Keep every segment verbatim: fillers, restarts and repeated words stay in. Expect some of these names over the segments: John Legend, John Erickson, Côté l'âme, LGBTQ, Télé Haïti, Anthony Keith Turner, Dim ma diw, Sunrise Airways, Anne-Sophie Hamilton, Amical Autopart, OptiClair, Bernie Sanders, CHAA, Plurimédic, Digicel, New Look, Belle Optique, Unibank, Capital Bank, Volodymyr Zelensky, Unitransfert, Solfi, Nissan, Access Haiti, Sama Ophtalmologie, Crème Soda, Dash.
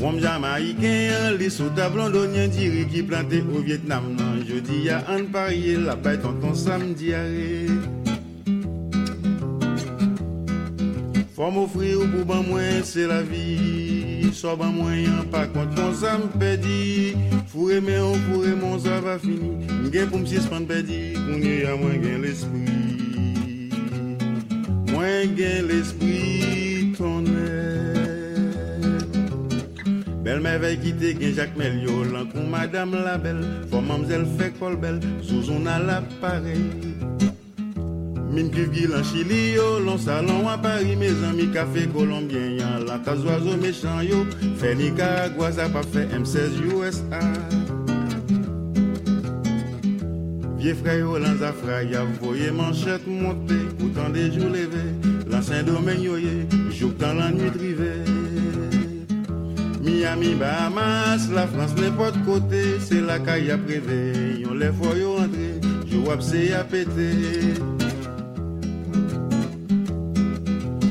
Comme Jamaïcain, les soldats londoniens dirigent qui plantaient au Vietnam. Jeudi à Anne Parier, la bête tonton samedi arrêt. Forme offrir ou pour ban moins, c'est la vie. Soit ban moyen, pas contre mon ça me pédit. Fourré mais on fourré mon ça va fini. M'gain pour me suspendre pédit. On y a moins gain l'esprit. Moins gain l'esprit tonnerre. Belle merveille qui te gagne Jacques Melio, l'encontre madame la belle, for mamselle fait col belle, sous on a l'appareil. Mine cuve guille en Chili, l'on salon à Paris, mes amis café colombien, y'a la tasse oiseau méchant, yo, fait Nicaragua, ça pas fait M seize U S A. Vieux frère, Hollande, Zafra, y'a voyé manchette montée, autant des jours levés, l'ancien domaine, yoye, joue dans la nuit rivée. Miami, Bahamas, la France, n'importe côté, c'est la caille à préveille. On les foyers entrer, je vois c'est à péter.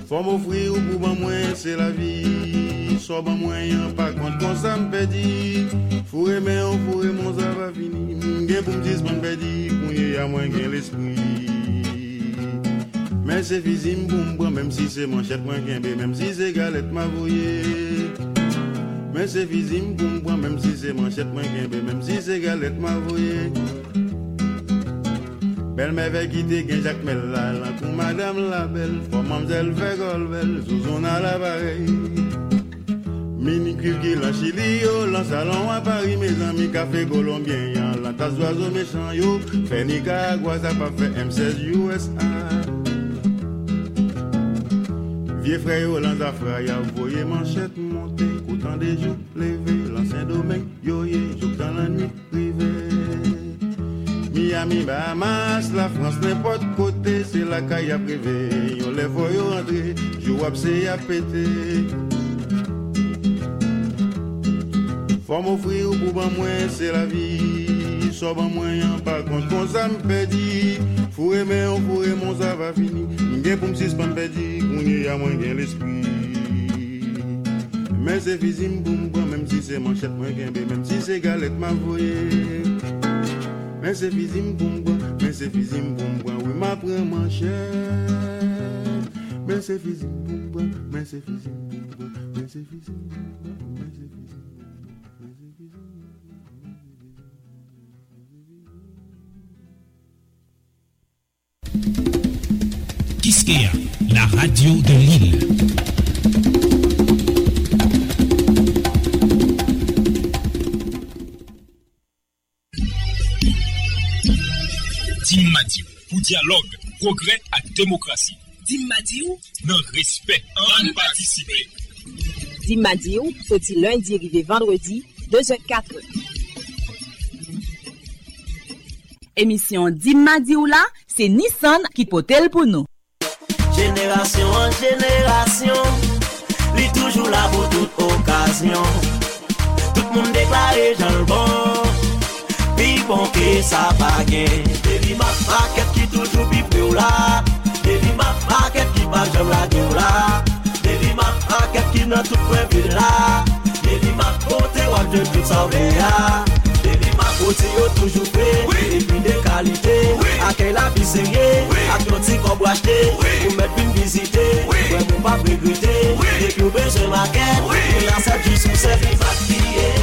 Faut m'offrir ou pour ben moins, c'est la vie. Soit ben moyen, pas contre qu'on ça me pédit. Fourré mais on fourré, mon ça va finir. M'gain pour me dire, mon pédit, pour y a moins gain l'esprit. Mais c'est physique, boum, boum, même si c'est manchette, moins gain, même si c'est galette, ma voyée. Mais c'est visime pour moi, même si c'est manchette moins guimbé, même si c'est galette m'a voyé. Belle merveille qui te gagne Jacques Mella, la pour madame la belle, pour mamselle fait golbelle, zouzon à la pareille. Mini cuve qui l'a chili, l'en salon à Paris, mes amis café colombien, y'a la tasse d'oiseau méchant, yo, fait Nicaragua, ça pas fait M seize U S A. Vieux frère, Hollande, Zafra, y'a voyé manchette montée, autant des jours levés, l'ancien domaine, yoye, joue dans la nuit privée. Miami, Bahamas, la France, n'importe côté, c'est la caille à privée. Yo les voyé rentrer, jou wap c'est à péter. Faut m'offrir ou pour ban moins, c'est la vie. Soit ban moyen, par contre, qu'on ça me pédit. Fourré mais on fourré, mon ça va finir. M'gain pour me suspendre pédit. Y a moins gain l'esprit. Mais c'est visime boum boum, même si c'est manchette moins guimbé, même si c'est galette m'a voyé. Mais c'est visime boum boum, mais c'est visime boum boum, oui m'a pris manchette. Mais c'est visime boum boum, mais c'est visime boum boum, mais c'est visime boum boum, mais c'est visime. Kiskeya, la radio de Lille. Dim ma diw, pour dialogue, progrès et démocratie. Dim ma diw, non respect, en participer. Dim ma diw, sorti lundi arrivé vendredi, deux heures quatre. Émission Dim ma diw là, c'est Nissan qui potel pour nous. Génération en génération, lui toujours là pour toute occasion. Tout le monde déclaré dans le bon, puis bon que ça va gagner. Delimar, market qui toujours biblio là, Delimar, market qui pas jamais la gueule là, Delimar, market qui n'a tout point ville là, Delimar, côté ou de tout sauver là. Côté yo toujours prêt, oui. Et puis des qualités, oui. À quelle la vie sérieux, oui. À Atlantique on boit acheter, oui. Pour mettre une visite, oui. Pour ne pas regretter, oui. Et puis besoin maquette, oui. Et la salle du succès, il va plier,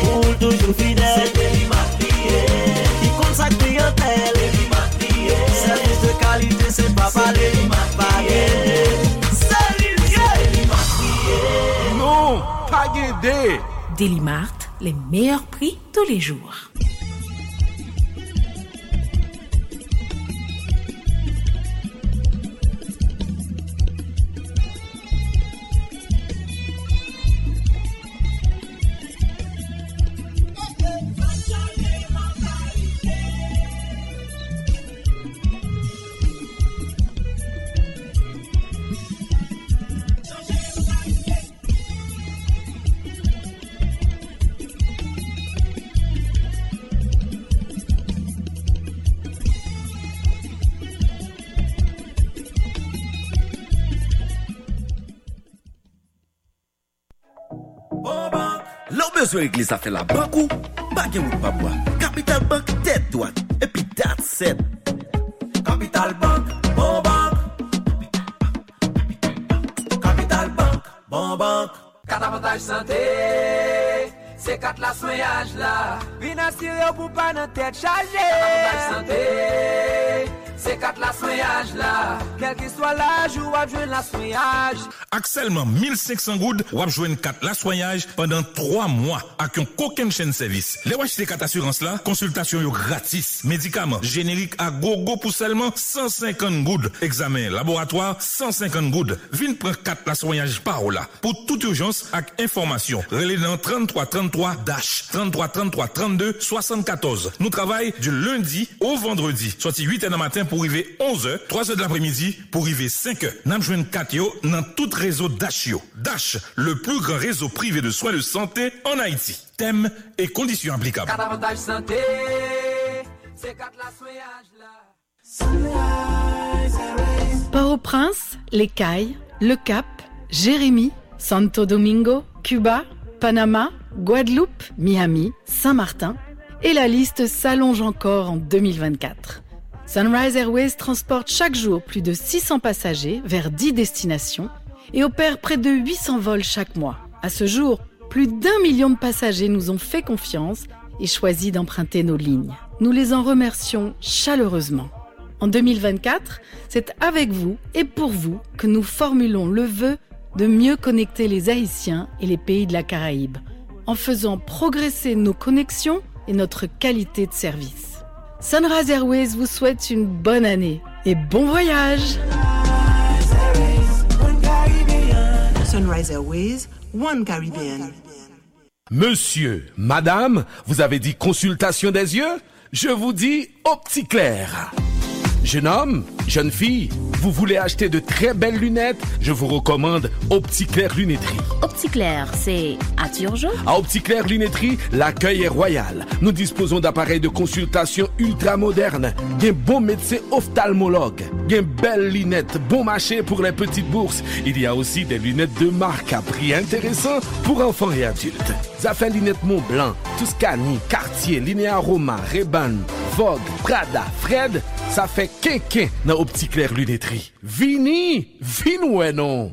pour toujours fidèle, c'est il va plier, il compte sa clientèle, il va plier, service de qualité, c'est pas parler, il va plier, c'est il va plier, non, pas guédé. Delimar, les meilleurs prix tous les jours. Boba L'on besoin l'église a fait la banque ou pas de route pas boire. Capital Bank tête droite et puis that's it. Capital Bank, bon banque. Capital Bank, bon banque. Catavantage santé, c'est quatre la soignage là. Vin assuré pour pas dans tête chargée. Catavantage santé, c'est quatre la soignage là. Quel que soit l'âge ou à jouer la soignage. Avec seulement mille cinq cents goudes, vous avez joué une carte la soignage pendant trois mois avec une coquine chaîne service. Les wachete carte assurance là, consultation yo gratis, médicaments générique à gogo pour seulement cent cinquante goudes, examen laboratoire cent cinquante goudes. Vin prendre carte la soignage parola pour toute urgence avec information. Relais dans trente-trois trente-trois dash trente-trois trente-trois trente-deux soixante-quatorze. Nous travaillons du lundi au vendredi, sorti huit heures du matin pour arriver onze heures, trois heures de l'après-midi pour arriver cinq heures. Nous jouons une carte yo dans toute réseau Dash. Dash, le plus grand réseau privé de soins de santé en Haïti. Thèmes et conditions applicables. Avantage santé, c'est quatre la soignage là. Sunrise Airways. Port-au-Prince, Les Cayes, Le Cap, Jérémy, Santo Domingo, Cuba, Panama, Guadeloupe, Miami, Saint-Martin et la liste s'allonge encore en deux mille vingt-quatre. Sunrise Airways transporte chaque jour plus de six cents passagers vers dix destinations et opère près de huit cents vols chaque mois. À ce jour, plus d'un million de passagers nous ont fait confiance et choisi d'emprunter nos lignes. Nous les en remercions chaleureusement. En deux mille vingt-quatre, c'est avec vous et pour vous que nous formulons le vœu de mieux connecter les Haïtiens et les pays de la Caraïbe, en faisant progresser nos connexions et notre qualité de service. Sunrise Airways vous souhaite une bonne année et bon voyage! Sunrise Airways, One Caribbean. Monsieur, madame, vous avez dit consultation des yeux? Je vous dis OptiClair. Jeune homme, jeune fille, vous voulez acheter de très belles lunettes? Je vous recommande OptiClair Lunetterie. OptiClair, c'est à Turgeon? À OptiClair Lunetterie, l'accueil est royal. Nous disposons d'appareils de consultation ultra modernes, d'un bon médecin ophtalmologue, d'une belle lunette, bon marché pour les petites bourses. Il y a aussi des lunettes de marque à prix intéressant pour enfants et adultes. Zafin lunettes Montblanc, Tuscany, Cartier, Linea Roma, Ray-Ban, Vogue, Prada, Fred, ça fait quinquin dans OptiClair Lunetterie. Vini, vinoué non.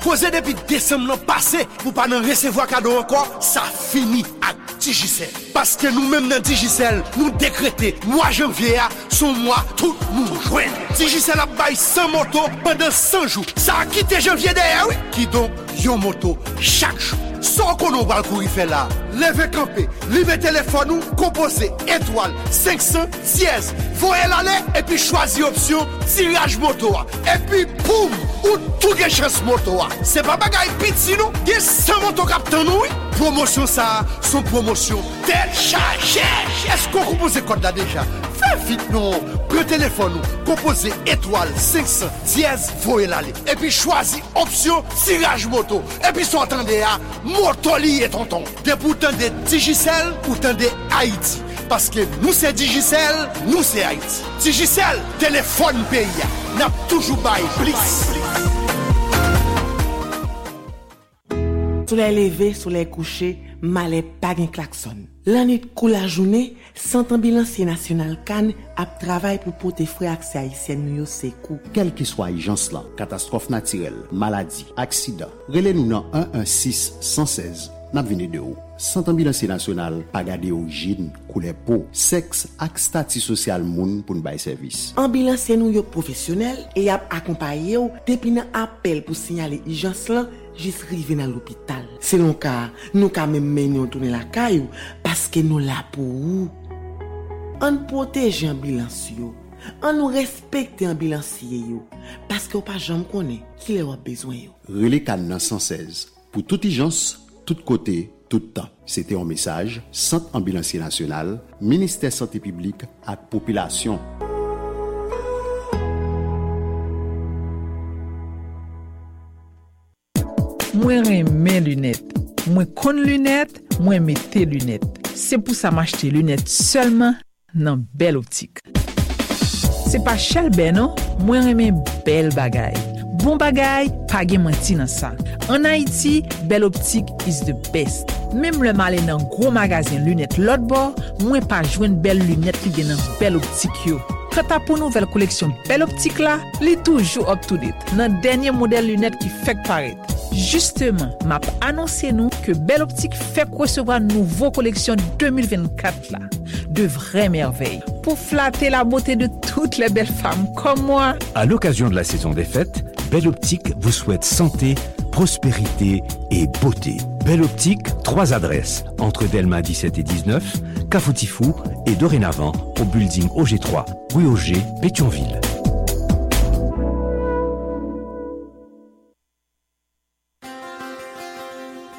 Posé depuis décembre passé, pour pas nous recevoir cadeau encore, ça finit à Digicel. Parce que nous-mêmes dans Digicel, nous décrétons, mois janvier, son mois, tout nous joignent. Digicel a baillé cent motos pendant cent jours. Ça a quitté janvier derrière, oui. Qui donc, yon moto, chaque jour. Sans qu'on nous va le courir faire là. Levez camper, levez téléphone ou composez étoile cinq cents dièse. Voyez l'aller et puis choisir option tirage moto. Et puis boum, ou tout les chances moto. C'est pas bagaille petit nous, il y a cent motos captant nous. Promotion ça, son promotion téléchargée. Est-ce qu'on compose code là déjà? Fais vite non. Prends téléphone ou composez étoile cinq cents dièse. Voyez l'aller et puis choisir option tirage moto. Et puis sont attendez à Motoli et tonton. Des boutons de Digicel, boutons de Haïti. Parce que nous c'est Digicel, nous c'est Haïti. Digicel, téléphone pays. N'a toujours pas plus. Soleil levé, soleil couché, malais pas un klaxon. L'année coule la journée, Centre ambulancier national Cannes a travaillé pour porter frère accès haïtienne nous secours. Quelle que soit l'urgence là, catastrophe naturelle, maladie, accident, relez-nous dans un un six un un six. N'a venu de haut. Centre ambulancier national, pas garder origine, couleur peau, sexe, ak statut social moun pour nous bailler service. Ambulancier nous yo professionnel et a accompagné ou depuis nan appel pour signaler urgence là. Juste arrivé dans l'hôpital. Selon cas, nous quand même menons tourner la caille parce que nous là pour vous. On protège ambulance yo, on nous respecte ambulancier yo parce que pas jamais connaît qui les a besoin yo. Relais Cannes cent seize pour toute urgence, tout côté, tout le temps. C'était un message, Centre Ambulancier National, Ministère Santé Publique à Population. Moi remets lunettes. Moi connais lunettes, moi mettez lunettes. C'est pour ça m'acheter lunettes seulement dans Belle Optique. C'est pas Chalbert non, moi remets belle bagaille. Bon bagay, pas gen menti dans ça. En Haïti, Belle Optique is the best. Même le malin dans gros magasin lunettes l'autre bord, moins pas joindre belle lunette qui gen dans Belle Optique yo. Quand t'as pour nouvelle collection Belle Optique là, li toujours up to date. Nan dernier modèle lunettes qui fait paraître. Justement, m'a annoncé nous que Belle Optique fait recevoir nouveau collection deux mille vingt-quatre là, de vraies merveilles pour flatter la beauté de toutes les belles femmes comme moi. À l'occasion de la saison des fêtes, Belle Optique vous souhaite santé, prospérité et beauté. Belle Optique, trois adresses, entre Delma dix-sept et dix-neuf, Cafotifou et dorénavant au building O G trois, rue Auger, Pétionville.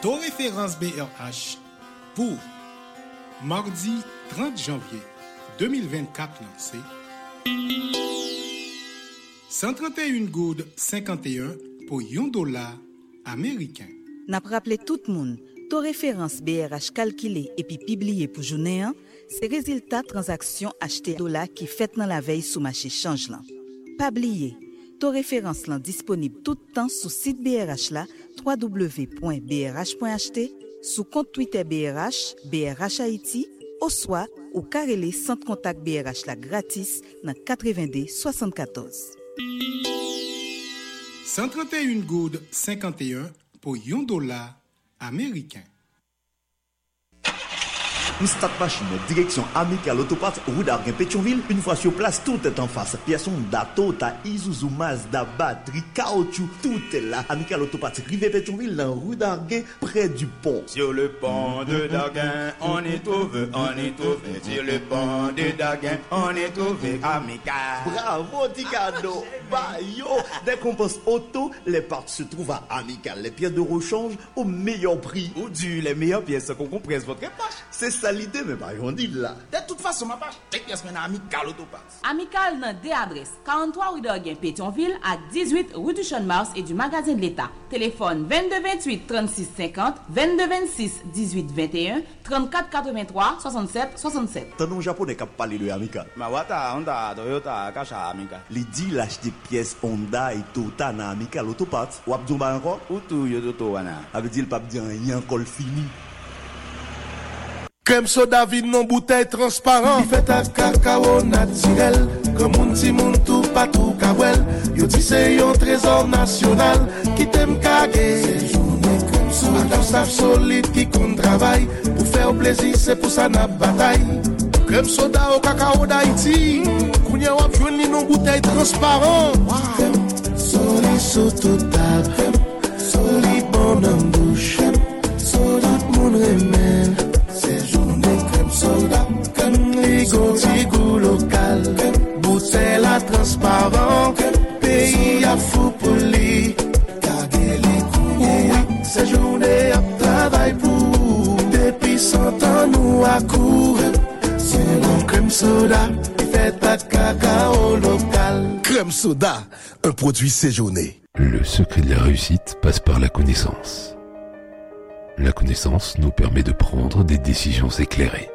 Ton référence B R H pour mardi trente janvier deux mille vingt-quatre lancé cent trente et un gourdes cinquante et un pour un dollar américain. N'a pas rappelé tout le monde, ton référence B R H calculée et puis publiée pour journée un, c'est résultat transaction achetée dollar qui fait dans la veille sous marché change là. Pas oublier. Ton référence là disponible tout le temps sur site B R H là w w w point b r h point h t, sous compte Twitter B R H, B R H Haïti, au soir ou carrelé sans contact B R H là gratis dans quatre-vingt-deux soixante-quatorze. cent trente et un gourdes cinquante et un pour un dollar américain. Une stat machine direction Amical Autopart, rue d'Arguin Pétionville. Une fois sur place, tout est en face. Pièces d'Ato, ta Isuzu, Mazda, batterie, caoutchouc, tout est là. Amical Autopart, rive Pétionville, dans rue d'Arguin, près du pont. Sur le pont de Darguin, on est trouvé, on est trouvé. Sur le pont de Darguin, on est trouvé, Amical. Bravo, Ticado, Bayo. Dès qu'on pense auto, les parts se trouvent à Amical. Les pièces de rechange au meilleur prix. Ou du, les meilleures pièces qu'on compresse votre épargne. C'est ça. L'idée, mais bah, on dit là. De toute façon, ma page, t'es pièce maintenant Amical Autopart. Amical n'a deux adresses, quarante-trois rue d'Orguin Pétionville à dix-huit rue du Champ-Mars et du magasin de l'État. Téléphone vingt-deux vingt-huit trente-six cinquante, vingt-deux vingt-six dix-huit vingt et un, trente-quatre quatre-vingt-trois soixante-sept soixante-sept. T'as non japonais qui a parlé de Amical. Ma wata, Honda, Toyota, Kacha, Amical. L'idée, l'acheter pièce Honda et Toyota dans Amical Autopart. Ou abdouba encore? Ou tout, yodoto, wana. Avec dit le pape dit, il y a encore fini. Crème Soda vide non bouteille transparent. Fait à cacao naturel. Comme un petit monde tout patou kawel. Yo dit c'est un trésor national. Qui t'aime kagé. C'est journée Crème Soda. Madame staff solide qui compte travail. Pour faire plaisir c'est pour ça n'a bataille. Crème Soda au cacao d'Haïti. Kounya wap jouni non bouteille transparent. Crème Soda sous toute table. Crème Soda bon en bouche. Crème Soda mon remède. Soda, comme l'ego local, bouteille la transparent, pays à fou pour lui, c'est journée à travail pour, depuis cent ans nous à courir, c'est la crème soda, fait pas de cacao local. Crème soda, un produit séjourné. Le secret de la réussite passe par la connaissance. La connaissance nous permet de prendre des décisions éclairées.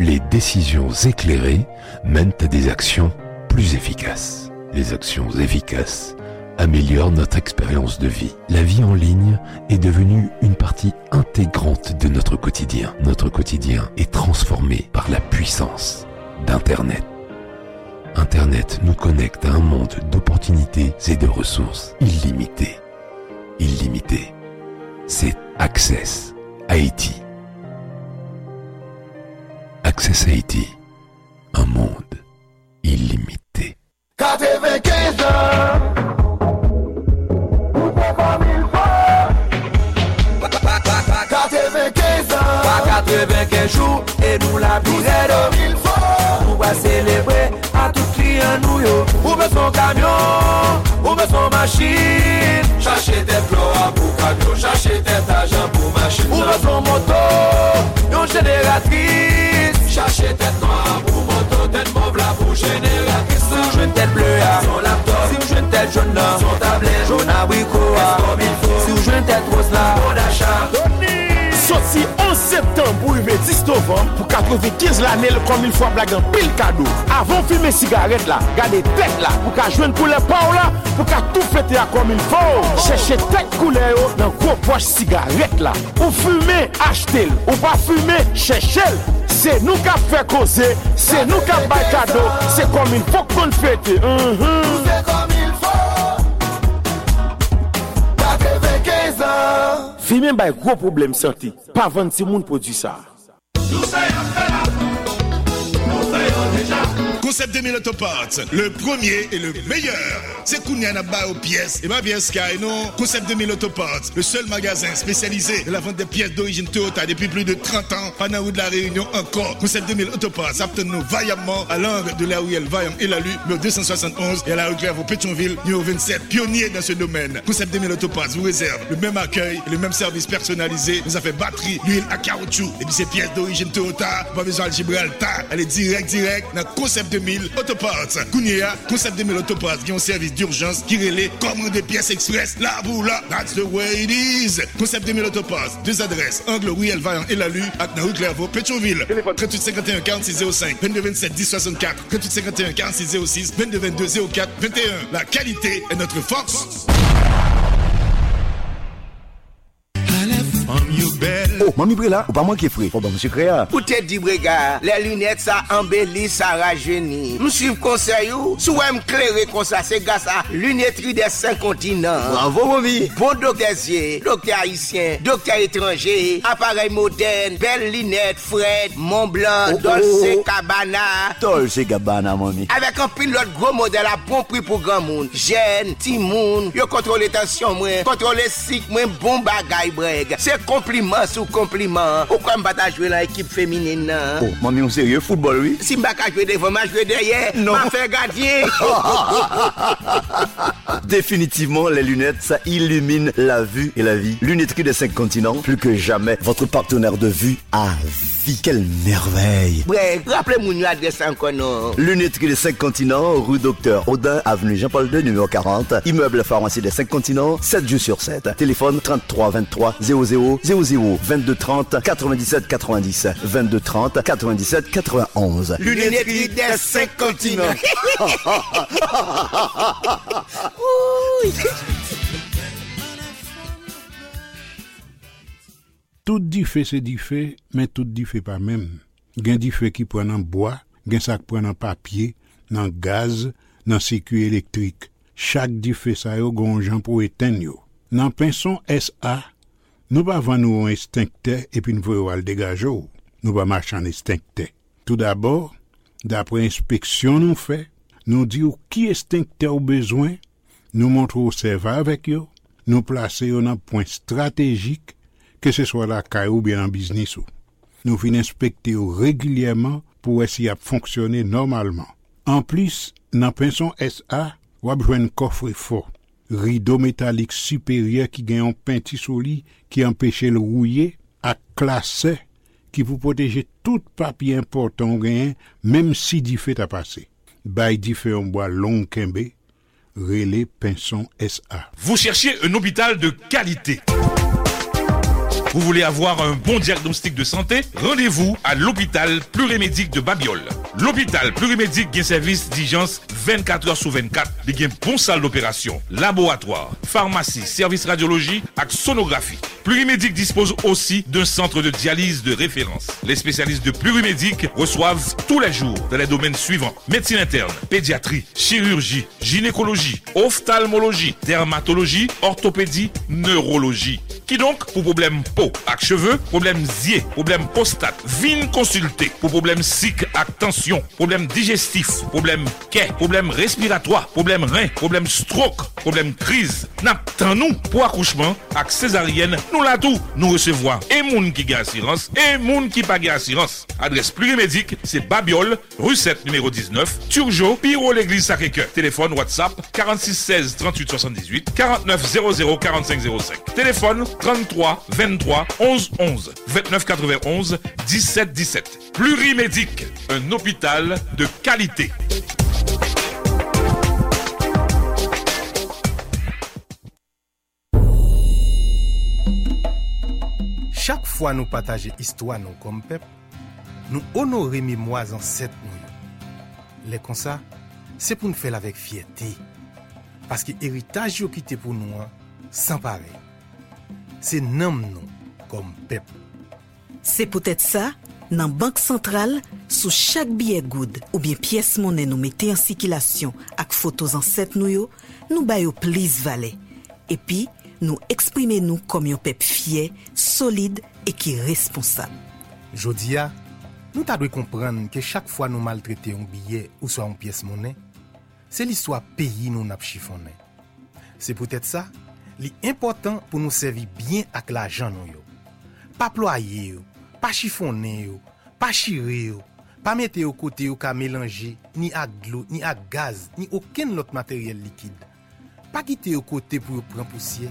Les décisions éclairées mènent à des actions plus efficaces. Les actions efficaces améliorent notre expérience de vie. La vie en ligne est devenue une partie intégrante de notre quotidien. Notre quotidien est transformé par la puissance d'Internet. Internet nous connecte à un monde d'opportunités et de ressources illimitées. Illimitées. C'est Access Haiti. Access Haiti, un monde illimité. quatre-vingt-quinze ans, vous êtes pas mille fois. quatre-vingt-quinze ans, pas quatre-vingt-quinze jours, et nous la virons mille fois. Nous va célébrer à tout client. nous yo. Ou bien son camion, ou bien son machine. Cherchez des plots pour camion, cherchez des agents pour machine. Ou bien son moto, yon génératrice. Cherchez des noirs pour moto, des mauve là pour génératrice. Si j'joue une tête bleue, son laptop. Si j'joue une tête jaune, son tablette, jaune abricot. Si j'joue une tête rose là, mon achat. Sorti onze septembre pour le dix novembre pour quatre-vingt-quinze l'année comme une fois blague en pile cadeau. Avant fumer cigarette là, gardez tête là pour qu'à joindre pour les pauvres là, pour qu'à tout fêter comme il faut. Cherchez tête couleur dans gros poche cigarette là. Ou fumer, achetez-le. Ou pas fumer, cherchez-le. C'est nous qui fait causer, c'est nous qui bail cadeau, c'est comme il faut qu'on fête. C'est comme il faut. quatre-vingt-quinze ans. Fumer ba gros problème santé. Pas vingt-six moun produit ça. Nous savons faire. Nous savons déjà. Concept deux mille autoparts, le premier et le meilleur. C'est Kounia n'a pas aux pièces. Et pas pièces Sky, non. Concept deux mille autoparts, le seul magasin spécialisé de la vente des pièces d'origine Toyota depuis plus de trente ans. Pas dans la rue de la Réunion encore. Concept deux mille autoparts, obtenons vaillamment à l'angle de la rue El Vaillant et la Lue, numéro deux cent soixante et onze, et à la rue Clairvaux Pétionville, numéro vingt-sept, pionnier dans ce domaine. Concept deux mille autoparts vous réserve le même accueil et le même service personnalisé. Nous avons fait batterie, l'huile à caoutchouc. Et puis ces pièces d'origine Toyota, pas besoin de Gibraltar. Elle est direct, direct dans Concept deux mille autoparts. Kounia, Concept deux mille autoparts qui ont service d'urgence qui relaie comme des pièces express là pour là. That's the way it is. Concept deux mille autoparts. Deux adresses. Angle Rue El Vaillant et la Lue à Naou Clairvaux, Pétionville. Téléphone trente-huit cinquante et un quarante-six zéro cinq, vingt-deux vingt-sept dix soixante-quatre, trente-huit cinquante et un quarante-six zéro six, vingt-deux vingt-deux zéro quatre vingt et un. La qualité est notre force. Oh, Mami Brela, ou pas moi qui est frais. Oh, bah, monsieur Créa. Pour te dire, Brega, les lunettes, ça embellit, ça rajeunit. Monsieur conseil, sous un clairé comme ça, c'est grâce à lunetterie des cinq continents. Bravo, Mami. Bon docteur yeux, docteur haïtien, docteur étranger, appareil moderne, belles lunettes, Fred, Montblanc, oh, Dolce oh, oh. Cabana. Dolce Gabbana, Mami. Avec un pilote gros modèle à bon prix pour grand monde. Jeune, petit monde, yo contrôle tension, moi, contrôle cycle, moi, bon bagay, Brega. C'est compliment sous compliment. Pourquoi je ne vais pas jouer dans l'équipe féminine? Oh, maman, on sérieux football, oui? Si je ne vais pas jouer devant, je vais jouer derrière. Non. Je vais faire gagner. Définitivement, les lunettes, ça illumine la vue et la vie. Lunetterie des cinq continents, plus que jamais, votre partenaire de vue à vie. Quelle merveille. Bref, rappelez-moi l'adresse encore, non? Lunetterie des cinq continents, rue Docteur Audin, avenue Jean-Paul deux, numéro quarante, immeuble pharmacie des cinq continents, sept jours sur sept. Téléphone trente-trois vingt-trois zéro zéro zéro zéro vingt-deux trente quatre-vingt-dix-sept quatre-vingt-dix vingt-deux trente quatre-vingt-dix-sept quatre-vingt-onze. Lunetterie des cinq continents. Tout dit fait c'est dit fait, mais tout dit fait pas même. Gain dit fait qui prend en bois, gain ça qui prend en papier, dans gaz, dans circuit électrique. Chaque dit fait ça yo gon gens pour éteindre yo. Dans Pinson S A, nous pas vendre un extincteur et puis nous voyons le dégager. Nous pas marcher en extincteur. Tout d'abord, d'après inspection nous fait, nous disons qui extincteur au besoin, nous montrons au serveur avec eux, nous plaçons dans un point stratégique, que ce soit la caille ou bien en business. Nous venons inspecter régulièrement pour essayer de fonctionner normalement. En plus, dans Pinson S A, on a besoin d'un coffre fort. Rideau métallique supérieur qui gagne un penti soli qui empêche le rouiller à classer qui pour protéger tout papier important gagne même si dit fait à passer bail dit fait en bois long kembe relais Pinson S A. Vous cherchez un hôpital de qualité. Vous voulez avoir un bon diagnostic de santé? Rendez-vous à l'hôpital Plurimédic de Babiol. L'hôpital Plurimédic gagne service d'urgence vingt-quatre heures sur vingt-quatre. Il gagne bon salle d'opération, laboratoire, pharmacie, service radiologie et sonographie. Plurimédic dispose aussi d'un centre de dialyse de référence. Les spécialistes de Plurimédic reçoivent tous les jours dans les domaines suivants: médecine interne, pédiatrie, chirurgie, gynécologie, ophtalmologie, dermatologie, orthopédie, neurologie. Qui donc pour problème peau ak cheveux, problème zier, problème prostate, vin consulter pour problème sick ak tension, problème digestif, problème quai, problème problème respiratoire, problème rein, problème stroke, problème crise. N'attend nous pour accouchement avec césarienne. Nous là tout, nous recevons et moun qui gagne assurance et moun qui pague assurance. Adresse Plurimédic, c'est Babiol, rue sept numéro dix-neuf, Turgeau, Piro l'église Sacré-Cœur. Téléphone WhatsApp quarante-six seize trente-huit soixante-dix-huit quarante-neuf zéro zéro quarante-cinq zéro cinq. Téléphone trente-trois vingt-trois onze onze vingt-neuf quatre-vingt-onze dix-sept dix-sept. Plurimédic, un hôpital de qualité. Chaque fois nous partageons histoire nous comme peuple, nous honorons mémoires ancêtres nous. Les comme ça, c'est pour nous faire avec fierté parce que héritage qui était pour nous sans pareil. C'est nom nous comme peuple. C'est peut-être ça, dans banque centrale, sous chaque billet good ou bien pièce monnaie nous mettez en circulation avec photos ancêtres nous yo, nous baillons plus valeur. Et puis nous exprimons nous comme un peuple fier, solide et qui est responsable. Jodia, nous devons comprendre que chaque fois nous maltraitons un billet ou soit une pièce monnaie, c'est l'histoire pays nous n'a chiffonné. C'est peut-être ça, l'important pour nous servir bien avec l'argent nous yo. Pas ployer yo, pas chiffonner yo, pas chirer yo, pas mettre au côté ou ka mélanger ni à l'eau, ni à gaz, ni aucun autre matériel liquide. Pas quitter au côté pour prendre poussière,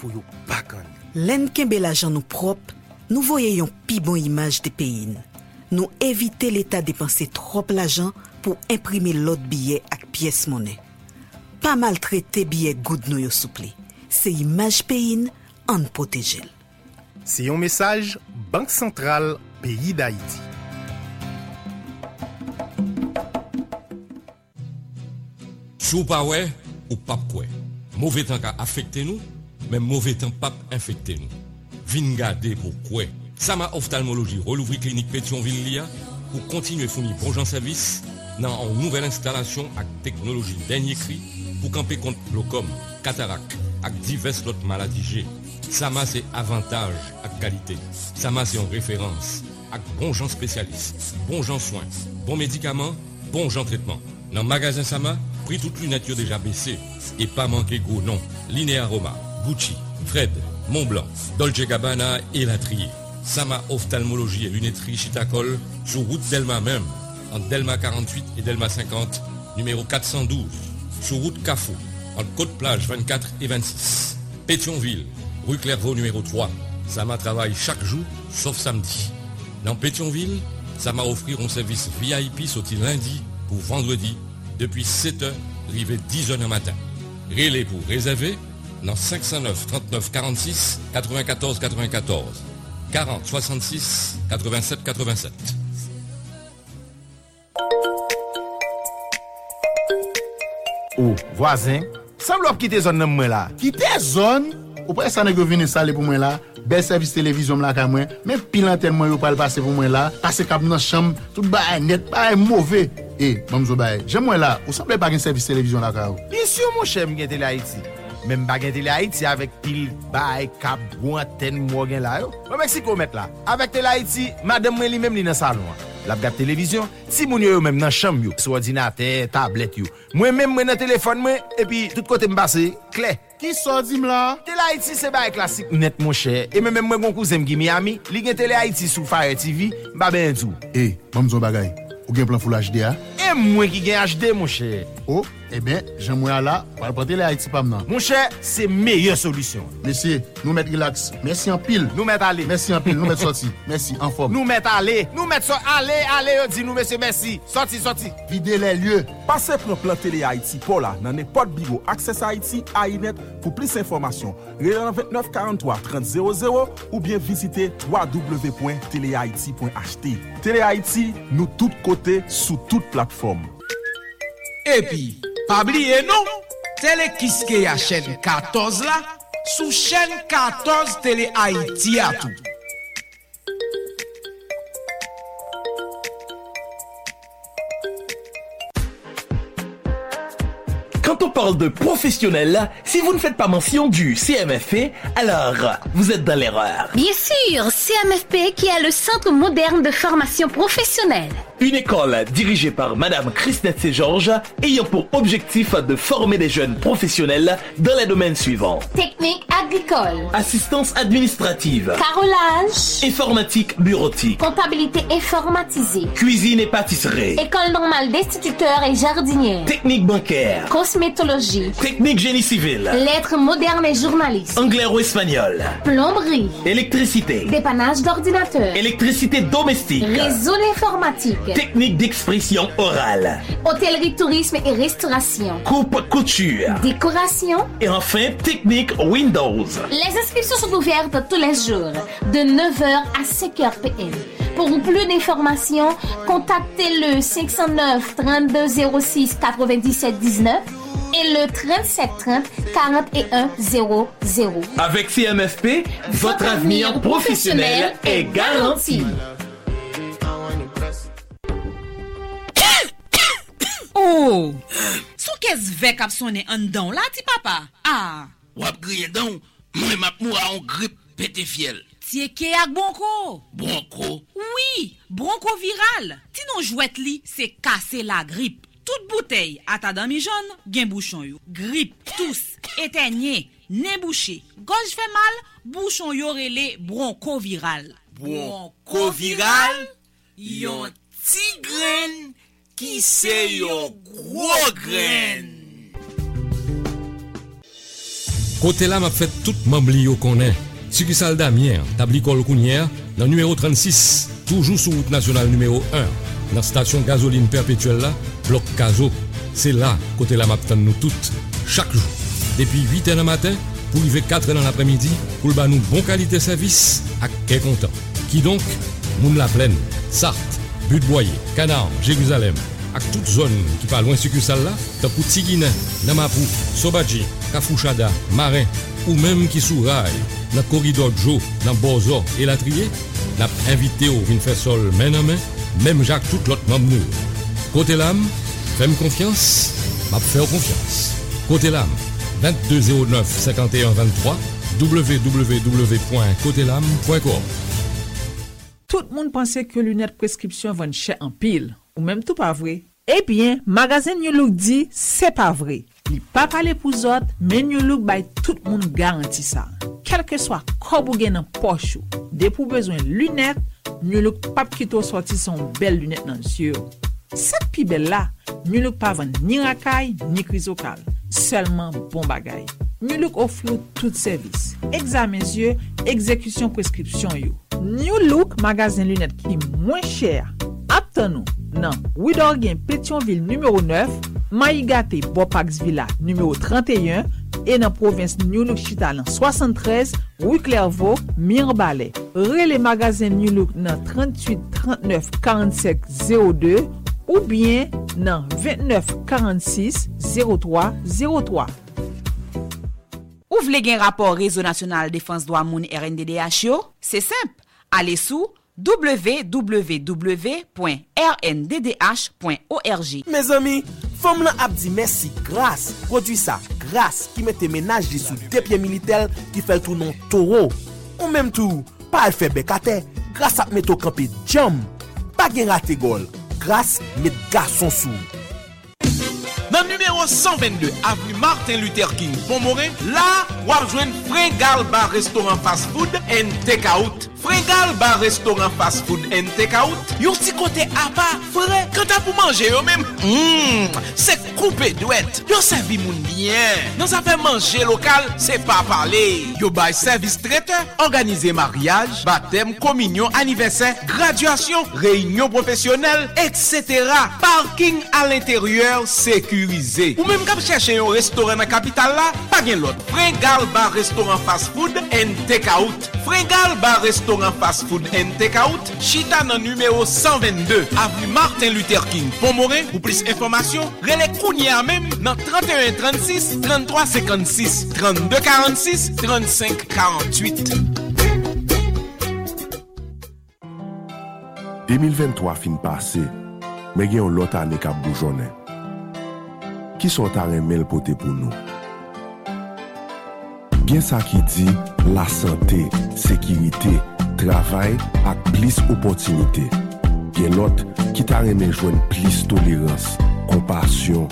pour yo pas canne. L'en kembe l'argent nous propre, nous voyons pi bon image des pays. Nous éviter l'état dépenser trop l'argent pour imprimer l'autre billet avec pièce monnaie. Pas maltraiter billet good nous yo souple. C'est image pays en protéger. C'est un message Banque Centrale Pays d'Haïti. Choupaoué ou pape quoi. Mauvais temps qu'a affecté nous, mais mauvais temps pape infecté nous. Vin garder pour quoi. Sama Ophtalmologie relouvri clinique Pétionville-Lia pour continuer fournir bon gens service dans une nouvelle installation avec technologie dernier cri pour camper contre glaucome, cataracte avec diverses autres maladies G. Sama c'est avantage et qualité. Sama c'est en référence avec bon gens spécialistes, bon gens soins, bon médicaments, bon gens traitements. Dans le magasin Sama, prix toute lunette déjà baissé et pas manqué gros non. Linéa Roma, Gucci, Fred, Montblanc, Dolce Gabbana et Latrier. Sama Ophtalmologie et Lunetterie Chitacol sur route Delma même, entre Delma quarante-huit et Delma cinquante, numéro quatre cent douze, sur route Cafou, entre Côte-Plage vingt-quatre et vingt-six, Pétionville. Rue Clairvaux numéro trois, Sama travaille chaque jour, sauf samedi. Dans Pétionville, Sama offrir un service V I P sauté lundi pour vendredi, depuis sept heures, arrivé dix heures du matin. Relais pour réserver, dans cinq zéro neuf trente-neuf quarante-six quatre-vingt-quatorze quatre-vingt-quatorze, quarante soixante-six quatre-vingt-sept quatre-vingt-sept. Oh, voisin, semble quitter zone moi là. Quitter zone ou pas ça nèg venir saler pour moi là, bel service télévision là ka moi, mais pile antenne moi yo pas le passer pour moi là, passer cap dans chambre, tout bail net, pas mauvais. Eh, mamzo bail. J'aime moi là, ou semble pas un service télévision là ka ou. Bien sûr mon cher, m'gain Télé Haïti. Même pas gain Télé Haïti avec pile bail cap bon antenne moi gain là yo. Moi Mexico mettre là. Avec Télé Haïti, madame moi li même li dans salon. La gap télévision, si moun yo même dans chambre yo, sur ordinateur, tablette yo. Moi même moi dans téléphone moi et puis tout côté me passer clair. Qui sort dim là? Télé Haïti c'est bail classique net mon cher. Et même même moi mon cousin qui Miami, li gen Télé Haïti sur Fire T V, ba ben tout. Eh, mamzon bagay. Ou gen plan full H D a? Et moi qui gen H D mon cher. Oh, eh ben, j'en moi là, va prendre Télé Haïti pas maintenant. Mon cher, c'est meilleure solution. Monsieur, nous mettre relax. Merci en pile. Nous mettre aller. Merci en pile, nous mettre sorti. Merci en forme. Nous mettre aller. Nous mettre so- aller, aller, dis nous monsieur merci. Sorti, sorti. Videz les lieux. Passez pour plan Télé Haïti pour là, dans n'importe bureau Access Haiti, Aynet. Pour plus d'informations, relevez vingt-neuf quarante-trois trente ou bien visitez w w w point télé haïti point h t. Télé Haïti, nous tous côtés, sous toutes plateformes. Et puis, pas oublier non, Télé Kiske ya chaîne quatorze là, sous chaîne quatorze Télé Haïti à tout. Quand on parle de professionnels, si vous ne faites pas mention du C M F P, alors vous êtes dans l'erreur. Bien sûr, C M F P qui est le centre moderne de formation professionnelle. Une école dirigée par Madame Christette Saint-Georges ayant pour objectif de former des jeunes professionnels dans les domaines suivants. Technique agricole. Assistance administrative. Carrelage. Informatique bureautique. Comptabilité informatisée. Cuisine et pâtisserie. École normale d'instituteurs et jardiniers. Technique bancaire. Cosmétologie. Technique génie civil. Lettres modernes et journalistes. Anglais ou espagnol. Plomberie. Électricité. Dépannage d'ordinateurs. Électricité domestique. Réseau informatique. Technique d'expression orale. Hôtellerie, tourisme et restauration. Coupe, couture. Décoration. Et enfin, technique Windows. Les inscriptions sont ouvertes tous les jours, de neuf heures à cinq heures p.m. Pour plus d'informations, contactez le cinq zéro neuf, trois deux zéro six, neuf sept un neuf et le trente-sept trente, quarante et un zéro zéro. Avec C M F P, votre, votre avenir professionnel, professionnel est garanti. Oh, sou qu'est-ce vec a sonné en dedans là ti papa? Ah, wap griller dedans, moi m'a moura en grippe pété fiel. Tie ke ak bronco. Bronco? Oui, bronco viral. Ti non jouette li, c'est casser la grippe. Toute bouteille à ta dami jaune, gen bouchon yo. Grippe, tous, éteigné, nez bouché. Gorge fait mal, bouchon yo relé bronco viral. Bronco viral? Yon ti graine qui c'est yo gros grain. Côté l'âme a fait tout membli yo connaît. Succursale Damien, Tablicol Kounière, dans numéro trente-six, toujours sur route nationale numéro un. Dans la station gasoline perpétuelle là, bloc Caso. C'est là côté l'âme attend nous toutes chaque jour. Depuis huit heures du matin pour arriver quatre heures dans l'après-midi pour ba nous bon qualité service à quel content. Qui donc moun la plaine, Sarthe, Budboyer, Canard, Jérusalem, à toute zone qui pas loin succursale là, Tapou Tiguinin, Namapou, Sobadji, Kafouchada, Marin ou même qui souraille dans corridor Joe, dans Bozo et Latrier, n'a invité au vin faire sol main en main, même Jacques toute l'autre membre. Côté l'âme, fais-moi confiance, m'a fait confiance. Côté l'âme, vingt-deux zéro neuf, cinquante et un vingt-trois w w w point côté l'âme point com. Tout le monde pensait que lunettes prescription vont cher en pile, ou même tout pas vrai. Eh bien, magasin New Look dit c'est pas vrai. Il pas parler pour autres, mais New Look by tout le monde garantit ça. Quel que soit corbougé dans poche, dès pour besoin lunettes, New Look pas quito sorti son belle lunette dans yeux. Cette pi belle là, New Look pas vend ni racaille ni chrysocal, seulement bon bagaille. New Look offre tout service, examen yeux, exécution prescription yo. New Look magasin lunettes qui moins cher. Attends-nous. Non, Widorgen Pétionville numéro neuf, Maïgate Bopax Villa numéro trente et un et dans province New Look Chitalan soixante-treize, Rue Clairvaux, Mirbalet. Relais magasin New Look dans trente-huit trente-neuf quarante-sept zéro deux ou bien dans vingt-neuf quarante-six zéro trois zéro trois. Ou vle gen rapport Réseau National Défense Droit Moun R N D D H yo? C'est simple, allez sous w w w point r n d d h point org. Mes amis, femme la ap di merci grâce, produit ça grâce qui mette ménage li sous deux pieds militaires qui fait tout non taureau. Ou même tout, pas fait becate, grâce à mettre au campé jam, pas gen raté gol, grâce met garçon sous. Dans le numéro cent vingt-deux, avenue Martin Luther King, Pont-Morin, là, vous rejoignez Frengal ba restaurant fast food and takeout. Frengal ba restaurant fast food and takeout. Yon petit côté à part, frais, quand t'as pour manger yo même, mm, c'est coupé douette. Yon servi moun bien. Dans sa fait manger local, c'est pas parler. Yon bail service traiteur, organiser mariage, baptême, communion, anniversaire, graduation, réunion professionnelle, et cetera. Parking à l'intérieur, sécurité. Ou même quand chercher un restaurant dans la capitale là, pas bien l'autre. Frengal ba restaurant fast food and takeout. Frengal ba restaurant fast food and takeout. Chita dans numéro cent vingt-deux, avenue Martin Luther King, Pont-Morin. Pour plus d'informations, relais Kounia même dans trente et un trente-six, trente-trois cinquante-six, trente-deux quarante-six, trente-cinq quarante-huit. deux mille vingt-trois fin passé, mais il y a une autre année qui a bougé. Qui sont à remel poté pour nous? Bien ça qui dit la santé, sécurité, travail et plus opportunité. Bien l'autre qui t'a remis joindre plus tolérance, compassion,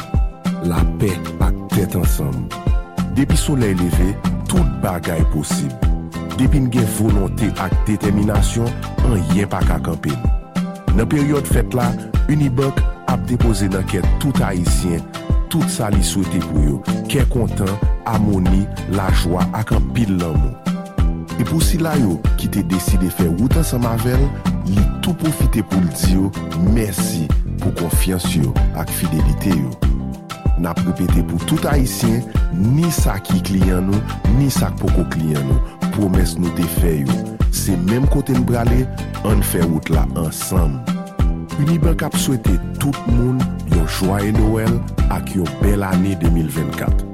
la paix et tête ensemble. Depuis soleil levé, toute bagaille possible. Depuis une volonté et détermination, on n'y est pas qu'à camper. Dans période fête là, Unibank a déposé dans quête tout haïtien, tout ça lui souhaité pour eux, qui est content, harmonie, la joie et un pile l'amour. Et pour si là yo qui te décidé faire route ensemble avec elle, li tout profiter pour le dire merci pour confiance yo et fidélité yo. N'a répété pour tout haïtien, ni ça qui client nous, ni ça pour client nous, promesse nous te fait yo. C'est même côté nous braler, on fait route là ensemble. Unibank a souhaité tout le monde un joyeux Noël et une belle année deux mille vingt-quatre.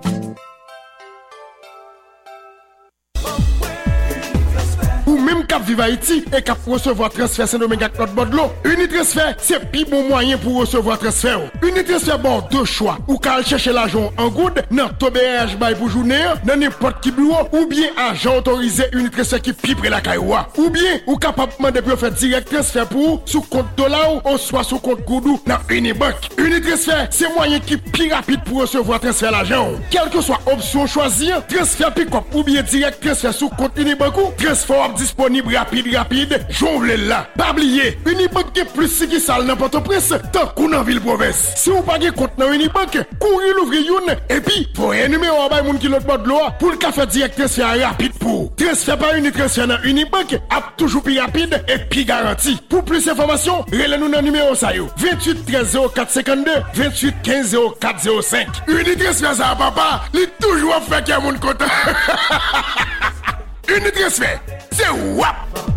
Cap Viva Haïti et cap recevoir transfert c'est nommé avec notre bord l'eau. Unitransfert c'est pi bon moyen pour recevoir transfert. Unitransfert bon deux choix ou qu'aller chercher l'argent en goud dans ton B R H bail pour journée dans n'importe qui bureau ou bien agent autorisé Unitransfert qui pi près la caïwa ou bien ou capable demander pour faire direct transfert pour sous compte dollar ou soit sous compte goudou dans Unibank. Unitransfert c'est moyen qui pi rapide pour recevoir transfert l'argent. Quelle que soit option choisir, transfert pick up ou bien direct transfert sous compte Unibank ou transfert disponible rapide rapide jongle là pas oublier Unibank qui plus si qui sale n'importe presse tant qu'on en ville province si vous pas de compte dans Unibank courir l'ouvrir une et puis pour un numéro bay moun qui l'autre bord de l'eau pour le café direct transfert rapide pour transfert par Unitransfert dans Unibank app toujours plus rapide et plus garanti pour plus d'informations relez nous dans numéro ça yo vingt-huit treize zéro quatre cinquante-deux vingt-huit quinze zéro quatre zéro cinq Unitransfert ça papa il toujours fait que moun content Unitransfert c'est wap.